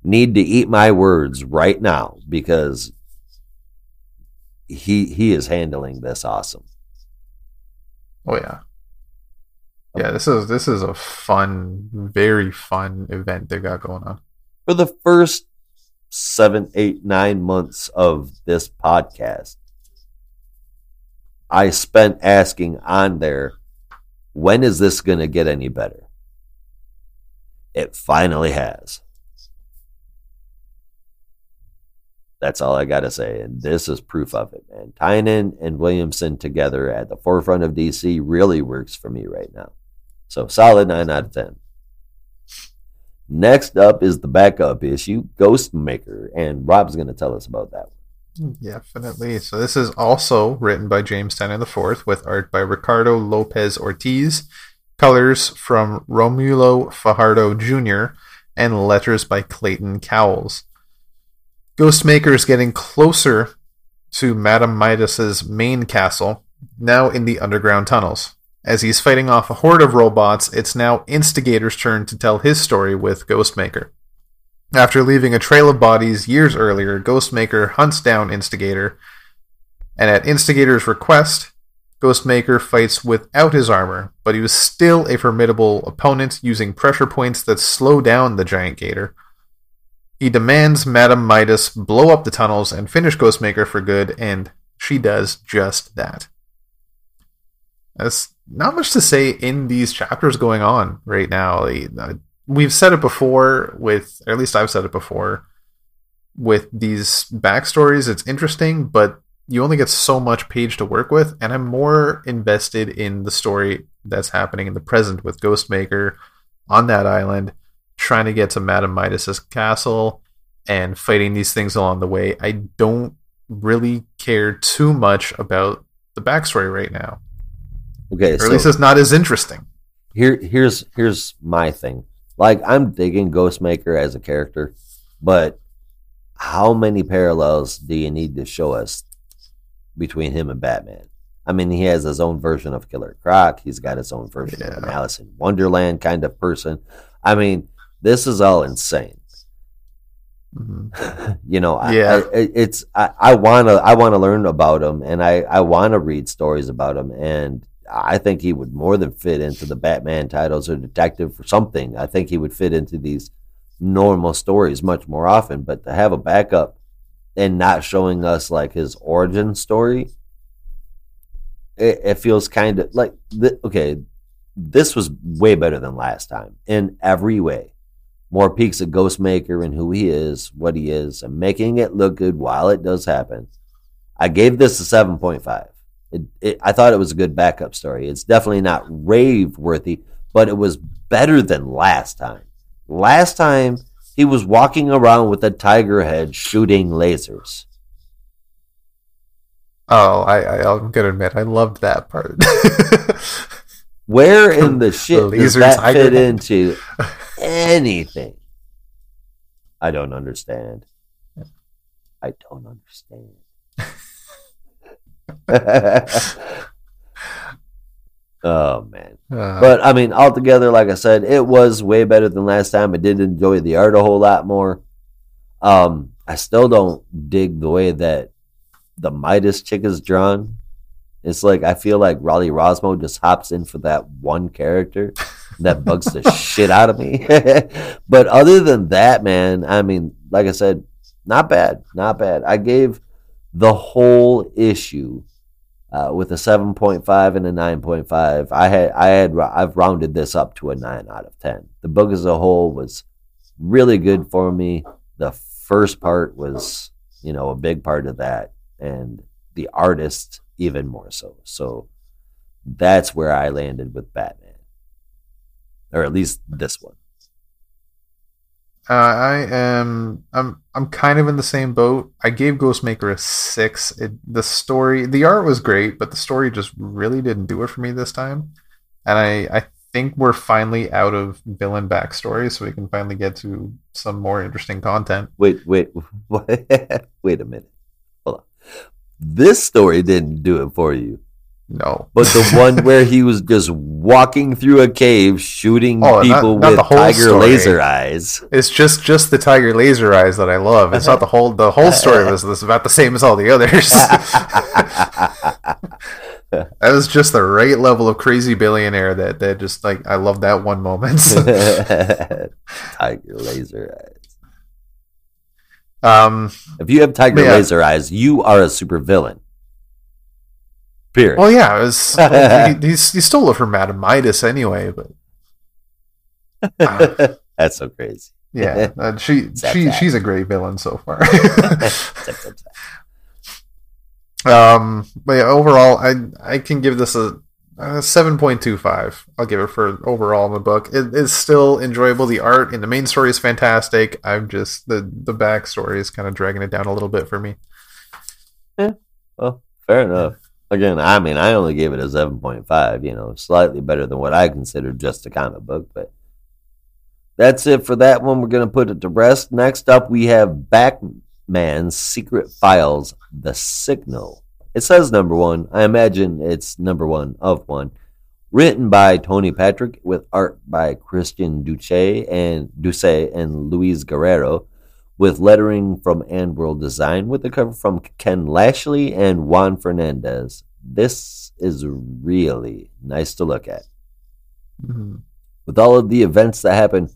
need to eat my words right now because he is handling this awesome. Oh yeah. Yeah, this is a fun, very fun event they got going on. For the first 7, 8, 9 months of this podcast, I spent asking on there, when is this going to get any better? It finally has. That's all I got to say. And this is proof of it, man. Tynan and Williamson together at the forefront of DC really works for me right now. So solid 9 out of 10. Next up is the backup issue, Ghostmaker. And Rob's going to tell us about that one. Definitely. So this is also written by James Tynan IV with art by Ricardo Lopez Ortiz, colors from Romulo Fajardo Jr., and letters by Clayton Cowles. Ghostmaker is getting closer to Madame Midas's main castle, now in the underground tunnels. As he's fighting off a horde of robots, it's now Instigator's turn to tell his story with Ghostmaker. After leaving a trail of bodies years earlier, Ghostmaker hunts down Instigator, and at Instigator's request, Ghostmaker fights without his armor, but he was still a formidable opponent using pressure points that slow down the giant gator. He demands Madame Midas blow up the tunnels and finish Ghostmaker for good, and she does just that. There's not much to say in these chapters going on right now. We've said it before, or at least I've said it before, with these backstories, it's interesting, but you only get so much page to work with, and I'm more invested in the story that's happening in the present with Ghostmaker on that island, trying to get to Madame Midas's castle and fighting these things along the way. I don't really care too much about the backstory right now. Okay, or at least it's not as interesting. Here's my thing. Like, I'm digging Ghostmaker as a character, but how many parallels do you need to show us between him and Batman? I mean, he has his own version of Killer Croc. He's got his own version of an Alice in Wonderland kind of person. I mean, this is all insane. Mm-hmm. I want to learn about him, and I want to read stories about him, and I think he would more than fit into the Batman titles or detective or something. I think he would fit into these normal stories much more often, but to have a backup and not showing us like his origin story, it feels kind of like, okay, this was way better than last time in every way. More peaks of Ghostmaker and who he is, what he is, and making it look good while it does happen. I gave this a 7.5. I thought it was a good backup story. It's definitely not rave worthy, but it was better than last time. Last time, he was walking around with a tiger head shooting lasers. Oh, I'm going to admit, I loved that part. Where in the shit does that fit into anything? I don't understand. I don't understand. Oh, man. But, I mean, altogether, like I said, it was way better than last time. I did enjoy the art a whole lot more. I still don't dig the way that the Midas chick is drawn. It's like, I feel like Raleigh Rosmo just hops in for that one character that bugs the shit out of me. But other than that, man, I mean, like I said, not bad. Not bad. I gave the whole issue with a 7.5 and a 9.5. I've rounded this up to a 9 out of 10. The book as a whole was really good for me. The first part was, you know, a big part of that. And the artist even more so. So that's where I landed with Batman. Or at least this one. I'm kind of in the same boat. I gave Ghostmaker a 6. The art was great, but the story just really didn't do it for me this time. And I think we're finally out of villain backstory, so we can finally get to some more interesting content. Wait a minute. Hold on. This story didn't do it for you. No. But the one where he was just walking through a cave shooting people not with tiger story. Laser eyes. It's just the tiger laser eyes that I love. It's not the whole story was about the same as all the others. That was just the right level of crazy billionaire that just like I love that one moment. Tiger laser eyes. If you have tiger laser eyes, you are a supervillain. Period. Well, yeah, he stole it from Madame Midas anyway, but that's so crazy. Yeah, she's a great villain so far. But yeah, overall, I can give this a 7.25. I'll give it for overall in the book. It's still enjoyable. The art in the main story is fantastic. I'm just the backstory is kind of dragging it down a little bit for me. Yeah, well, fair enough. Yeah. Again, I mean, I only gave it a 7.5, you know, slightly better than what I considered just a comic book, but that's it for that one. We're going to put it to rest. Next up, we have Batman's Secret Files, The Signal. It says number one. I imagine it's number one of one. Written by Tony Patrick with art by Christian Ducey and Luis Guerrero, with lettering from Andworld Design, with a cover from Ken Lashley and Juan Fernandez. This is really nice to look at. Mm-hmm. With all of the events that happened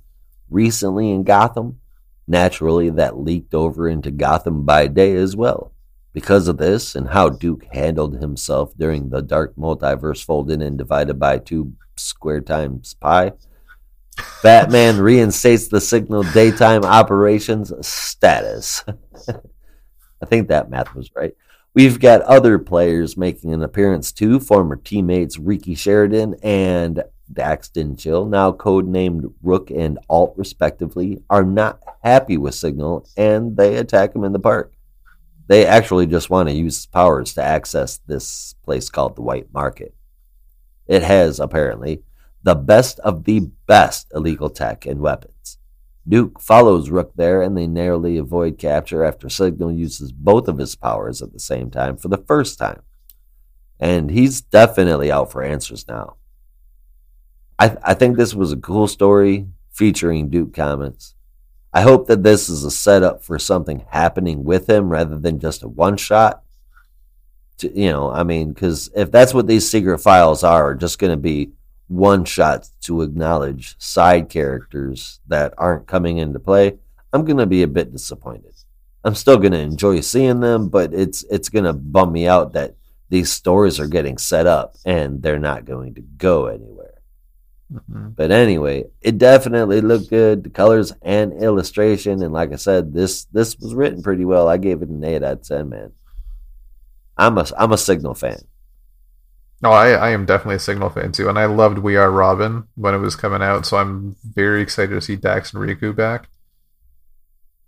recently in Gotham, naturally that leaked over into Gotham by day as well. Because of this and how Duke handled himself during the Dark Multiverse folded and divided by 2 square times pi, Batman reinstates the Signal daytime operations status. I think that math was right. We've got other players making an appearance too. Former teammates Ricky Sheridan and Daxton Chill, now codenamed Rook and Alt respectively, are not happy with Signal and they attack him in the park. They actually just want to use his powers to access this place called the White Market. It has, apparently, the best of the best illegal tech and weapons. Duke follows Rook there, and they narrowly avoid capture after Signal uses both of his powers at the same time for the first time. And he's definitely out for answers now. I think this was a cool story featuring Duke Comics. I hope that this is a setup for something happening with him rather than just a one-shot. You know, I mean, because if that's what these secret files are just going to be one-shots to acknowledge side characters that aren't coming into play, I'm going to be a bit disappointed. I'm still going to enjoy seeing them, but it's going to bum me out that these stories are getting set up and they're not going to go anywhere. Mm-hmm. But anyway, it definitely looked good. The colors and illustration. And like I said, this was written pretty well. I gave it an 8 out of 10, man. I'm a Signal fan. No, I am definitely a Signal fan too. And I loved We Are Robin when it was coming out. So I'm very excited to see Dax and Riku back.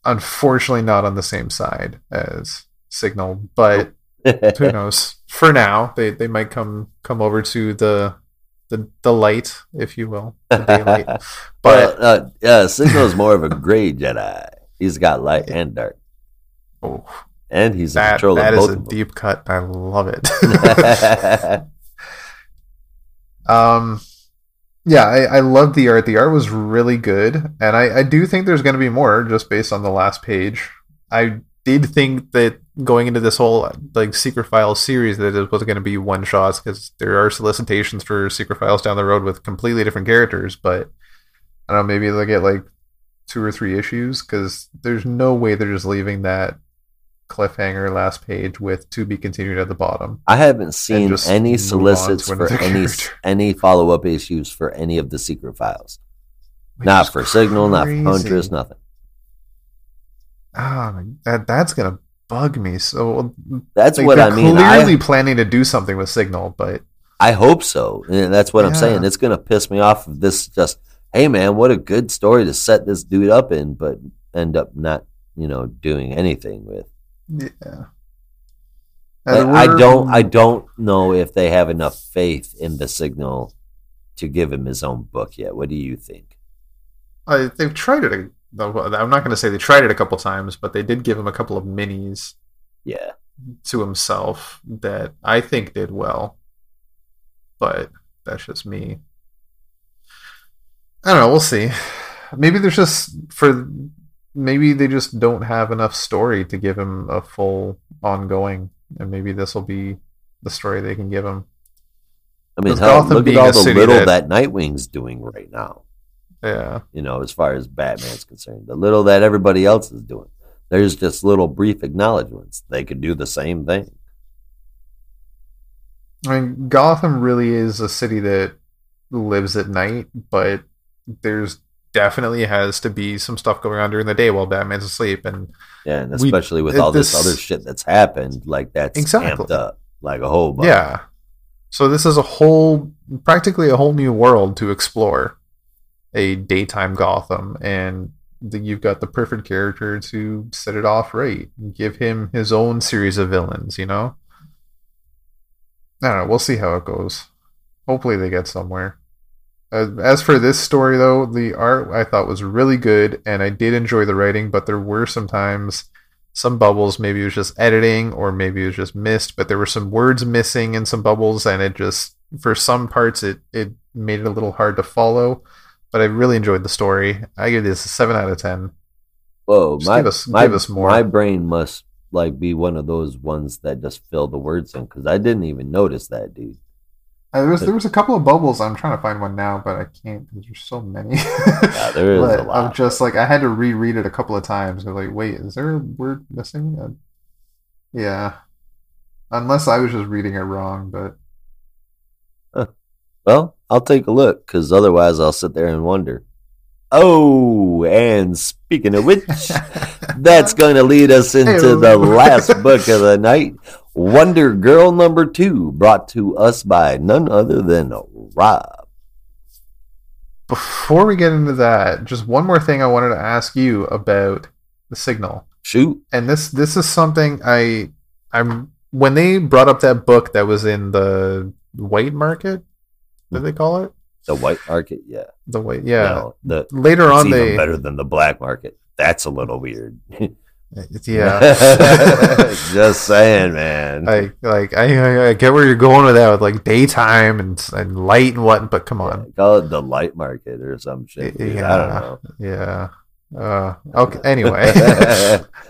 Unfortunately, not on the same side as Signal, but who knows? For now, they might come over to the light, if you will, the daylight. But Signal is more of a gray Jedi. He's got light and dark. Oh, and he's in control of both. That is a deep cut. I love it. Yeah, I love the art. The art was really good, and I do think there's going to be more just based on the last page. I did think that going into this whole like Secret Files series that it was going to be one shots because there are solicitations for Secret Files down the road with completely different characters. But I don't know, maybe they'll get like 2 or 3 issues because there's no way they're just leaving that cliffhanger last page with to be continued at the bottom. I haven't seen any solicits for any follow-up issues for any of the Secret Files. Not for Signal, not for Huntress, nothing. Ah, that's gonna bug me. So that's what I mean. Clearly planning to do something with Signal, but I hope so. And that's what I'm saying. It's gonna piss me off if this just, hey man, what a good story to set this dude up in, but end up not, doing anything with. Yeah, I don't know if they have enough faith in the Signal to give him his own book yet. What do you think? They've tried it. I'm not going to say they tried it a couple times, but they did give him a couple of minis. Yeah, to himself that I think did well, but that's just me. I don't know. We'll see. Maybe there's just for. Maybe they just don't have enough story to give him a full ongoing, and maybe this will be the story they can give him. I mean, hell, look at all the little that Nightwing's doing right now. Yeah. As far as Batman's concerned, the little that everybody else is doing. There's just little brief acknowledgments. They could do the same thing. I mean, Gotham really is a city that lives at night, but there's definitely has to be some stuff going on during the day while Batman's asleep, and especially with all this other shit that's happened, like that's amped up like a whole bunch. Yeah, so this is practically a whole new world to explore, a daytime Gotham, and you've got the perfect character to set it off right and give him his own series of villains. I don't know. We'll see how it goes. Hopefully, they get somewhere. As for this story, though, the art I thought was really good, and I did enjoy the writing, but there were sometimes some bubbles. Maybe it was just editing, or maybe it was just missed, but there were some words missing and some bubbles, and it just, for some parts, it made it a little hard to follow, but I really enjoyed the story. I give this a 7 out of 10. Whoa, give us more. My brain must be one of those ones that just fill the words in, because I didn't even notice that, dude. There was a couple of bubbles. I'm trying to find one now, but I can't because there's so many. Yeah, there is a lot. I'm just I had to reread it a couple of times. I'm wait, is there a word missing? Yeah. Unless I was just reading it wrong, but... Well, I'll take a look, because otherwise I'll sit there and wonder. Oh, and speaking of which, that's going to lead us into the last book of the night, Wonder Girl number 2, brought to us by none other than Rob. Before we get into that, just one more thing I wanted to ask you about the Signal. Shoot. And this is something I'm when they brought up that book that was in the white market, did they call it? The white market, yeah. The white, yeah. No, Later on, better than the black market. That's a little weird. Yeah. Just saying, man. I get where you're going with that, with daytime and light and what, but come on. Yeah, call it the light market or some shit. Yeah, I don't know. Yeah. Okay. Anyway,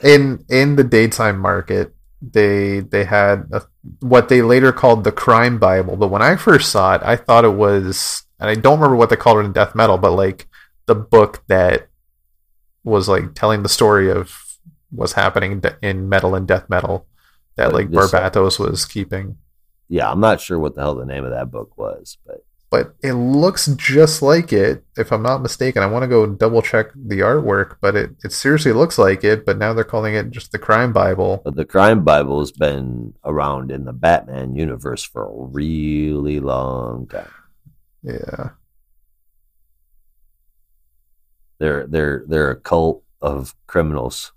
in the daytime market, they had what they later called the Crime Bible. But when I first saw it, I thought it was. and I don't remember what they called it in death metal, but like the book that was like telling the story of what's happening in metal and death metal that like Barbatos was keeping. Yeah, I'm not sure what the hell the name of that book was, but it looks just like it, if I'm not mistaken. I want to go double check the artwork, but it seriously looks like it, but now they're calling it just the Crime Bible. But the Crime Bible has been around in the Batman universe for a really long time. Yeah. They're a cult of criminals.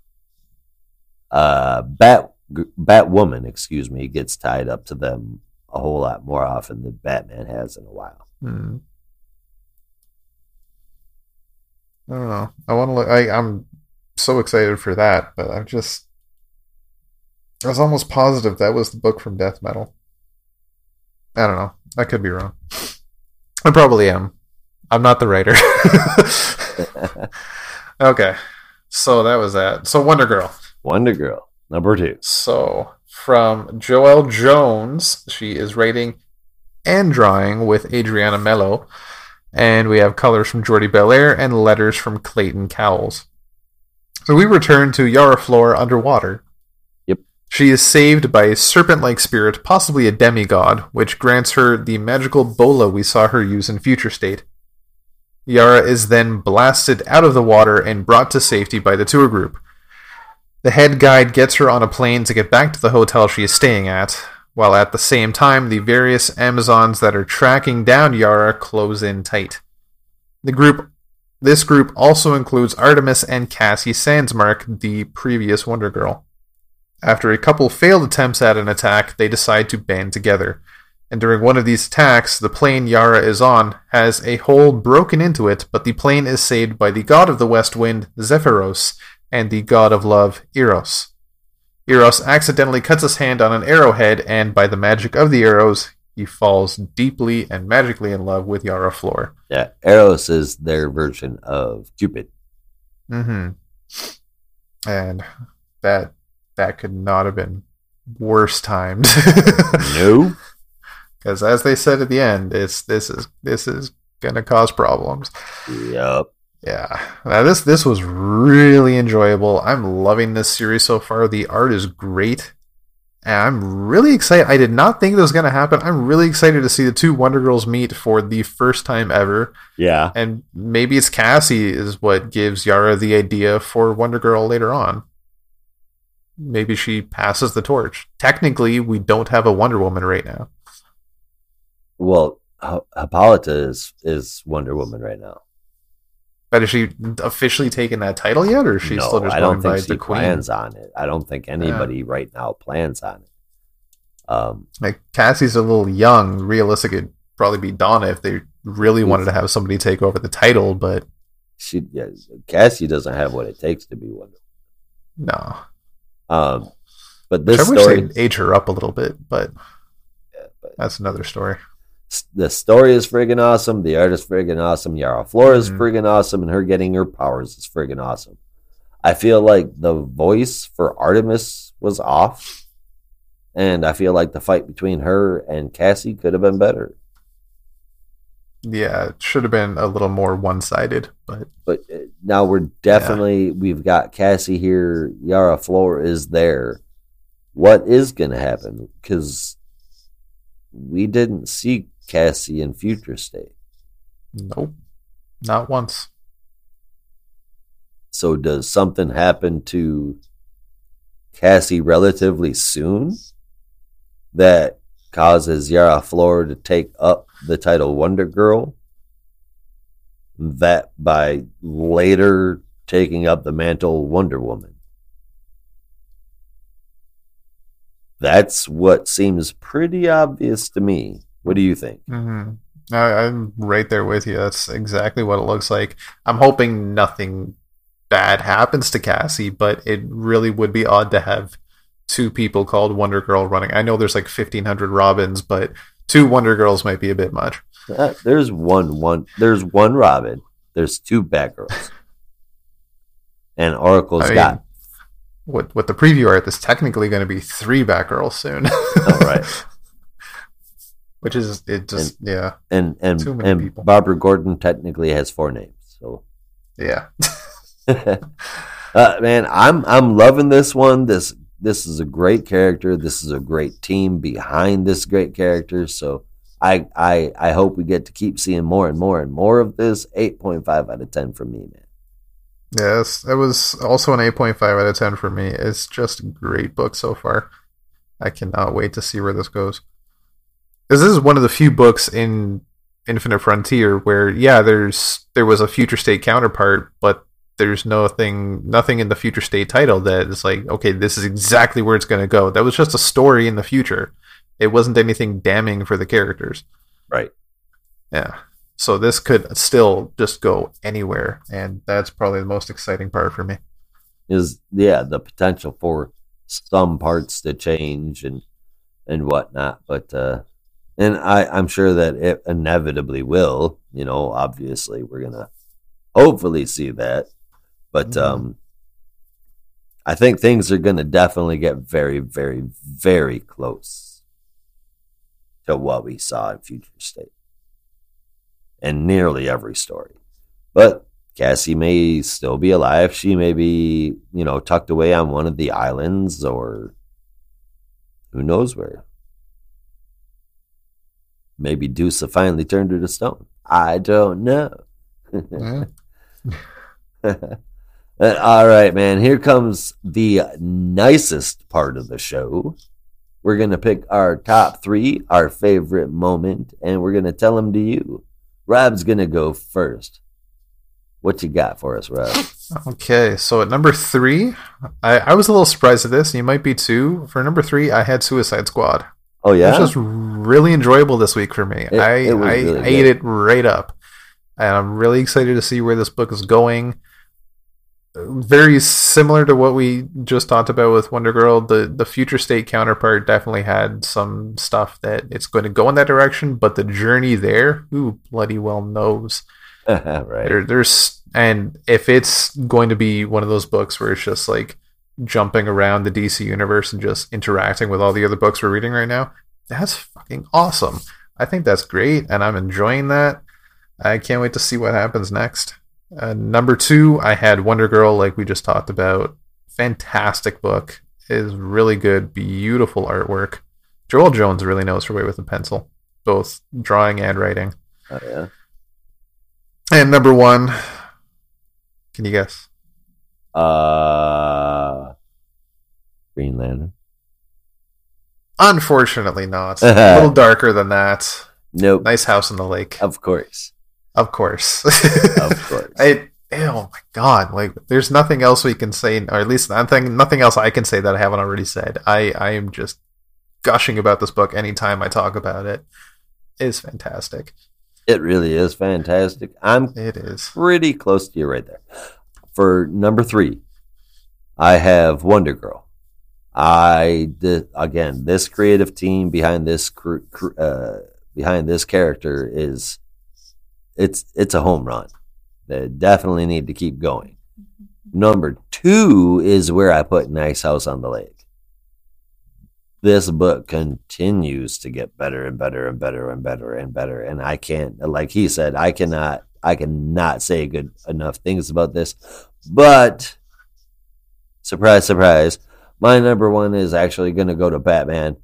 Batwoman, excuse me, gets tied up to them a whole lot more often than Batman has in a while. Mm. I don't know. I want to look. I'm so excited for that, but I was almost positive that was the book from Death Metal. I don't know. I could be wrong. I probably am. I'm not the writer. Okay. So that was that. So Wonder Girl. Number 2. So, from Joelle Jones, she is rating and drawing with Adriana Mello. And we have colors from Jordi Belair and letters from Clayton Cowles. So we return to Yara Flor underwater. Yep. She is saved by a serpent-like spirit, possibly a demigod, which grants her the magical bola we saw her use in Future State. Yara is then blasted out of the water and brought to safety by the tour group. The head guide gets her on a plane to get back to the hotel she is staying at, while at the same time the various Amazons that are tracking down Yara close in tight. This group also includes Artemis and Cassie Sandsmark, the previous Wonder Girl. After a couple failed attempts at an attack, they decide to band together. And during one of these attacks, the plane Yara is on has a hole broken into it, but the plane is saved by the god of the west wind, Zephyros, and the god of love, Eros. Eros accidentally cuts his hand on an arrowhead, and by the magic of the arrows, he falls deeply and magically in love with Yara Flor. Yeah, Eros is their version of Cupid. Mm-hmm. And that could not have been worse timed. No. Because as they said at the end, this is gonna cause problems. Yep. Yeah, now this was really enjoyable. I'm loving this series so far. The art is great, and I'm really excited. I did not think this was going to happen. I'm really excited to see the two Wonder Girls meet for the first time ever. Yeah, and maybe it's Cassie is what gives Yara the idea for Wonder Girl later on. Maybe she passes the torch. Technically, we don't have a Wonder Woman right now. Well, Hippolyta is Wonder Woman right now. But is she officially taken that title yet, or is she still just going by the queen? I don't think she plans on it. I don't think anybody right now plans on it. Like Cassie's a little young. Realistic, it'd probably be Donna if they really wanted to have somebody take over the title, but Cassie doesn't have what it takes to be Wonder Woman. No. But this story, I wish they'd age her up a little bit, but that's another story. The story is friggin' awesome. The art is friggin' awesome. Yara Flor is friggin' awesome, and her getting her powers is friggin' awesome. I feel like the voice for Artemis was off, and I feel like the fight between her and Cassie could have been better. Yeah, it should have been a little more one-sided, but now we're definitely we've got Cassie here. Yara Flor is there. What is gonna happen? Because we didn't see Cassie in Future State. Nope. Not once. So does something happen to Cassie relatively soon that causes Yara Flor to take up the title Wonder Girl? That by later taking up the mantle Wonder Woman. That's what seems pretty obvious to me. What do you think? Mm-hmm. I'm right there with you. That's exactly what it looks like. I'm hoping nothing bad happens to Cassie, but it really would be odd to have two people called Wonder Girl running. I know there's like 1,500 Robins, but two Wonder Girls might be a bit much. There's one Robin. There's two Batgirls. And Oracle's got... With the preview art, there's technically going to be three Batgirls soon. All right. Which is, it just, and, yeah. And too many people. Barbara Gordon technically has four names, so. Yeah. Man, I'm loving this one. This is a great character. This is a great team behind this great character. So I hope we get to keep seeing more and more and more of this. 8.5 out of 10 for me, man. Yes, it was also an 8.5 out of 10 for me. It's just a great book so far. I cannot wait to see where this goes. Because this is one of the few books in Infinite Frontier where, yeah, there was a Future State counterpart, but there's nothing in the Future State title that is like, okay, this is exactly where it's going to go. That was just a story in the future. It wasn't anything damning for the characters. Right. Yeah. So this could still just go anywhere, and that's probably the most exciting part for me. Is, yeah, the potential for some parts to change and whatnot, but and I'm sure that it inevitably will. You know, obviously, we're gonna hopefully see that, but I think things are gonna definitely get very, very, very close to what we saw in Future State. And nearly every story. But Cassie may still be alive. She may be, you know, tucked away on one of the islands or who knows where. Maybe Deusa finally turned her to stone. I don't know. All right, man. Here comes the nicest part of the show. We're going to pick our top three, our favorite moment, and we're going to tell them to you. Rob's going to go first. What you got for us, Rob? Okay, so at number three, I was a little surprised at this, and you might be too. For number three, I had Suicide Squad. Oh, yeah? It was just really enjoyable this week for me. I ate it right up. And I'm really excited to see where this book is going. Very similar to what we just talked about with Wonder Girl, the Future State counterpart definitely had some stuff that it's going to go in that direction, but the journey there, who bloody well knows. Right. There's and if it's going to be one of those books where it's just like jumping around the DC universe and just interacting with all the other books we're reading right now, that's fucking awesome. I think that's great, and I'm enjoying that. I can't wait to see what happens next. Number two, I had Wonder Girl, like we just talked about. Fantastic book. It is really good. Beautiful artwork. Joel Jones really knows her way with a pencil, both drawing and writing. Oh, yeah. And number one, can you guess? Green Lantern. Unfortunately not. A little darker than that. Nope. Nice House on the Lake. Of course. Of course. Oh my God. Like, there's nothing else we can say, or at least nothing else I can say that I haven't already said. I am just gushing about this book anytime I talk about it. It's fantastic. It really is fantastic. It is. Pretty close to you right there. For number three, I have Wonder Girl. Again, this creative team behind this character is... It's a home run. They definitely need to keep going. Number two is where I put Nice House on the Lake. This book continues to get better and better and better and better and better. And I can't, like he said, I cannot say good enough things about this. But surprise, surprise, my number one is actually going to go to Batman.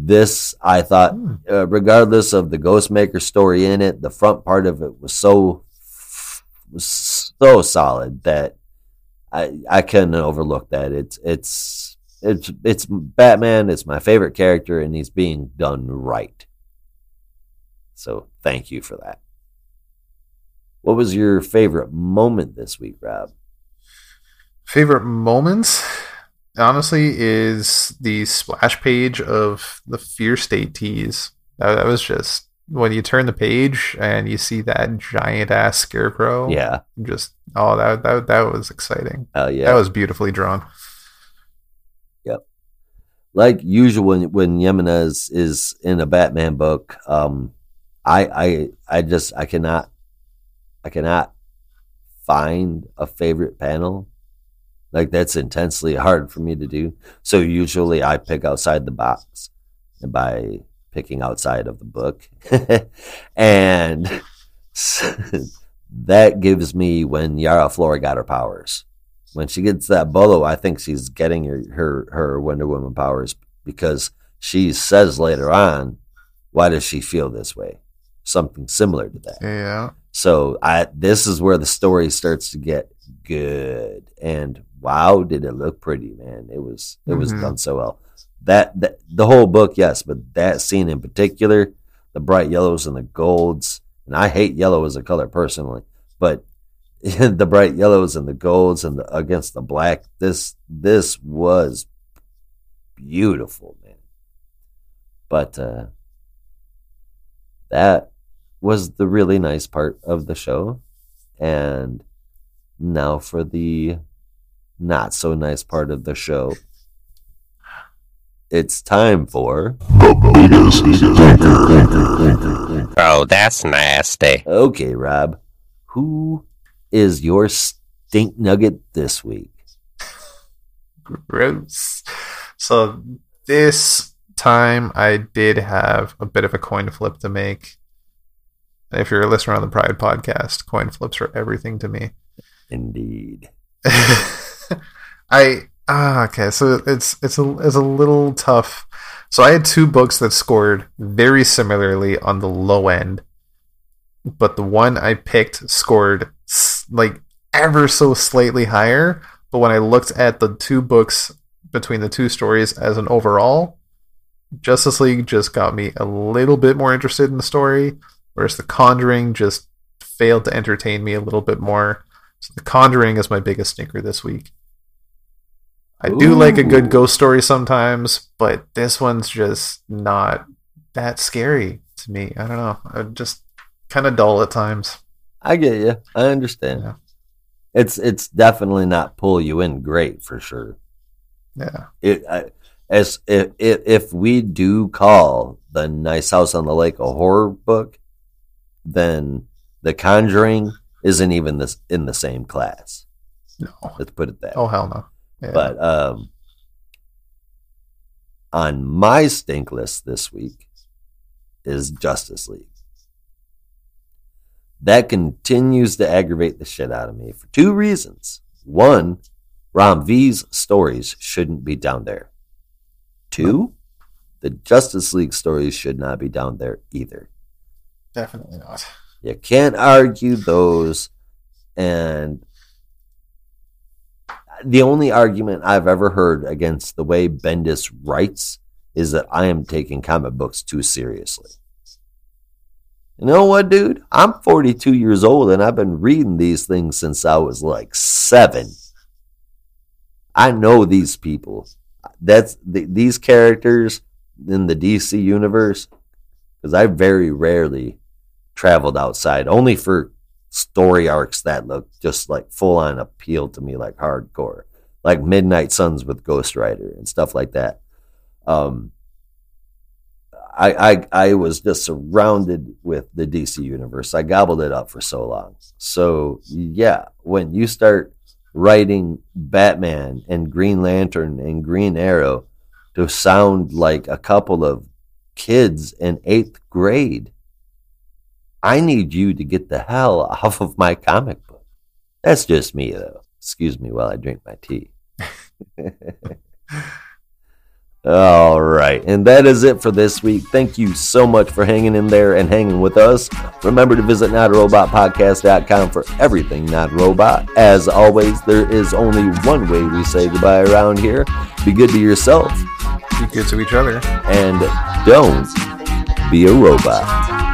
This, I thought, regardless of the Ghostmaker story in it, the front part of it was so solid that I couldn't overlook that. It's Batman. It's my favorite character, and he's being done right. So thank you for that. What was your favorite moment this week, Rob? Favorite moments? Honestly, is the splash page of the Fear State tease. That was just when you turn the page and you see that giant ass scarecrow. Yeah, just that was exciting. Oh yeah, that was beautifully drawn. Yep, like usual when Jimenez is in a Batman book, I cannot find a favorite panel. Like, that's intensely hard for me to do. So usually I pick outside the box by picking outside of the book. And that gives me when Yara Flora got her powers. When she gets that bolo, I think she's getting her Wonder Woman powers, because she says later on, why does she feel this way? Something similar to that. Yeah. So this is where the story starts to get good. And wow, did it look pretty, man. It was done so well. That the whole book, yes, but that scene in particular, the bright yellows and the golds, and I hate yellow as a color personally, but the bright yellows and the golds and the against the black, this was beautiful, man. But that was the really nice part of the show. And now for the not so nice part of the show. It's time for... Oh, that's nasty. Okay, Rob. Who is your stink nugget this week? Gross. So this time I did have a bit of a coin flip to make. If you're a listener on the Pride podcast, coin flips are everything to me. Indeed. Okay, so it's a little tough. So I had two books that scored very similarly on the low end, but the one I picked scored like ever so slightly higher. But when I looked at the two books between the two stories as an overall, Justice League just got me a little bit more interested in the story, whereas The Conjuring just failed to entertain me a little bit more. So The Conjuring is my biggest stinker this week. I do like a good ghost story sometimes, but this one's just not that scary to me. I don't know. I'm just kind of dull at times. I get you. I understand. Yeah. It's definitely not pull you in great for sure. Yeah. If we do call the Nice House on the Lake a horror book, then The Conjuring isn't even this in the same class. No. Let's put it that way. Oh, hell no. Yeah. But on my stink list this week is Justice League. That continues to aggravate the shit out of me for two reasons. One, Ram V's stories shouldn't be down there. Two, the Justice League stories should not be down there either. Definitely not. You can't argue those, and the only argument I've ever heard against the way Bendis writes is that I am taking comic books too seriously. You know what, dude? I'm 42 years old, and I've been reading these things since I was like 7. I know these people. These characters in the DC universe, because I very rarely traveled outside, only for story arcs that look just like full on appeal to me, like hardcore, like Midnight Suns with Ghost Rider and stuff like that. I was just surrounded with the DC universe. I gobbled it up for so long. So yeah, when you start writing Batman and Green Lantern and Green Arrow to sound like a couple of kids in 8th grade, I need you to get the hell off of my comic book. That's just me, though. Excuse me while I drink my tea. All right. And that is it for this week. Thank you so much for hanging in there and hanging with us. Remember to visit notarobotpodcast.com for everything Not Robot. As always, there is only one way we say goodbye around here. Be good to yourself. Be good to each other. And don't be a robot.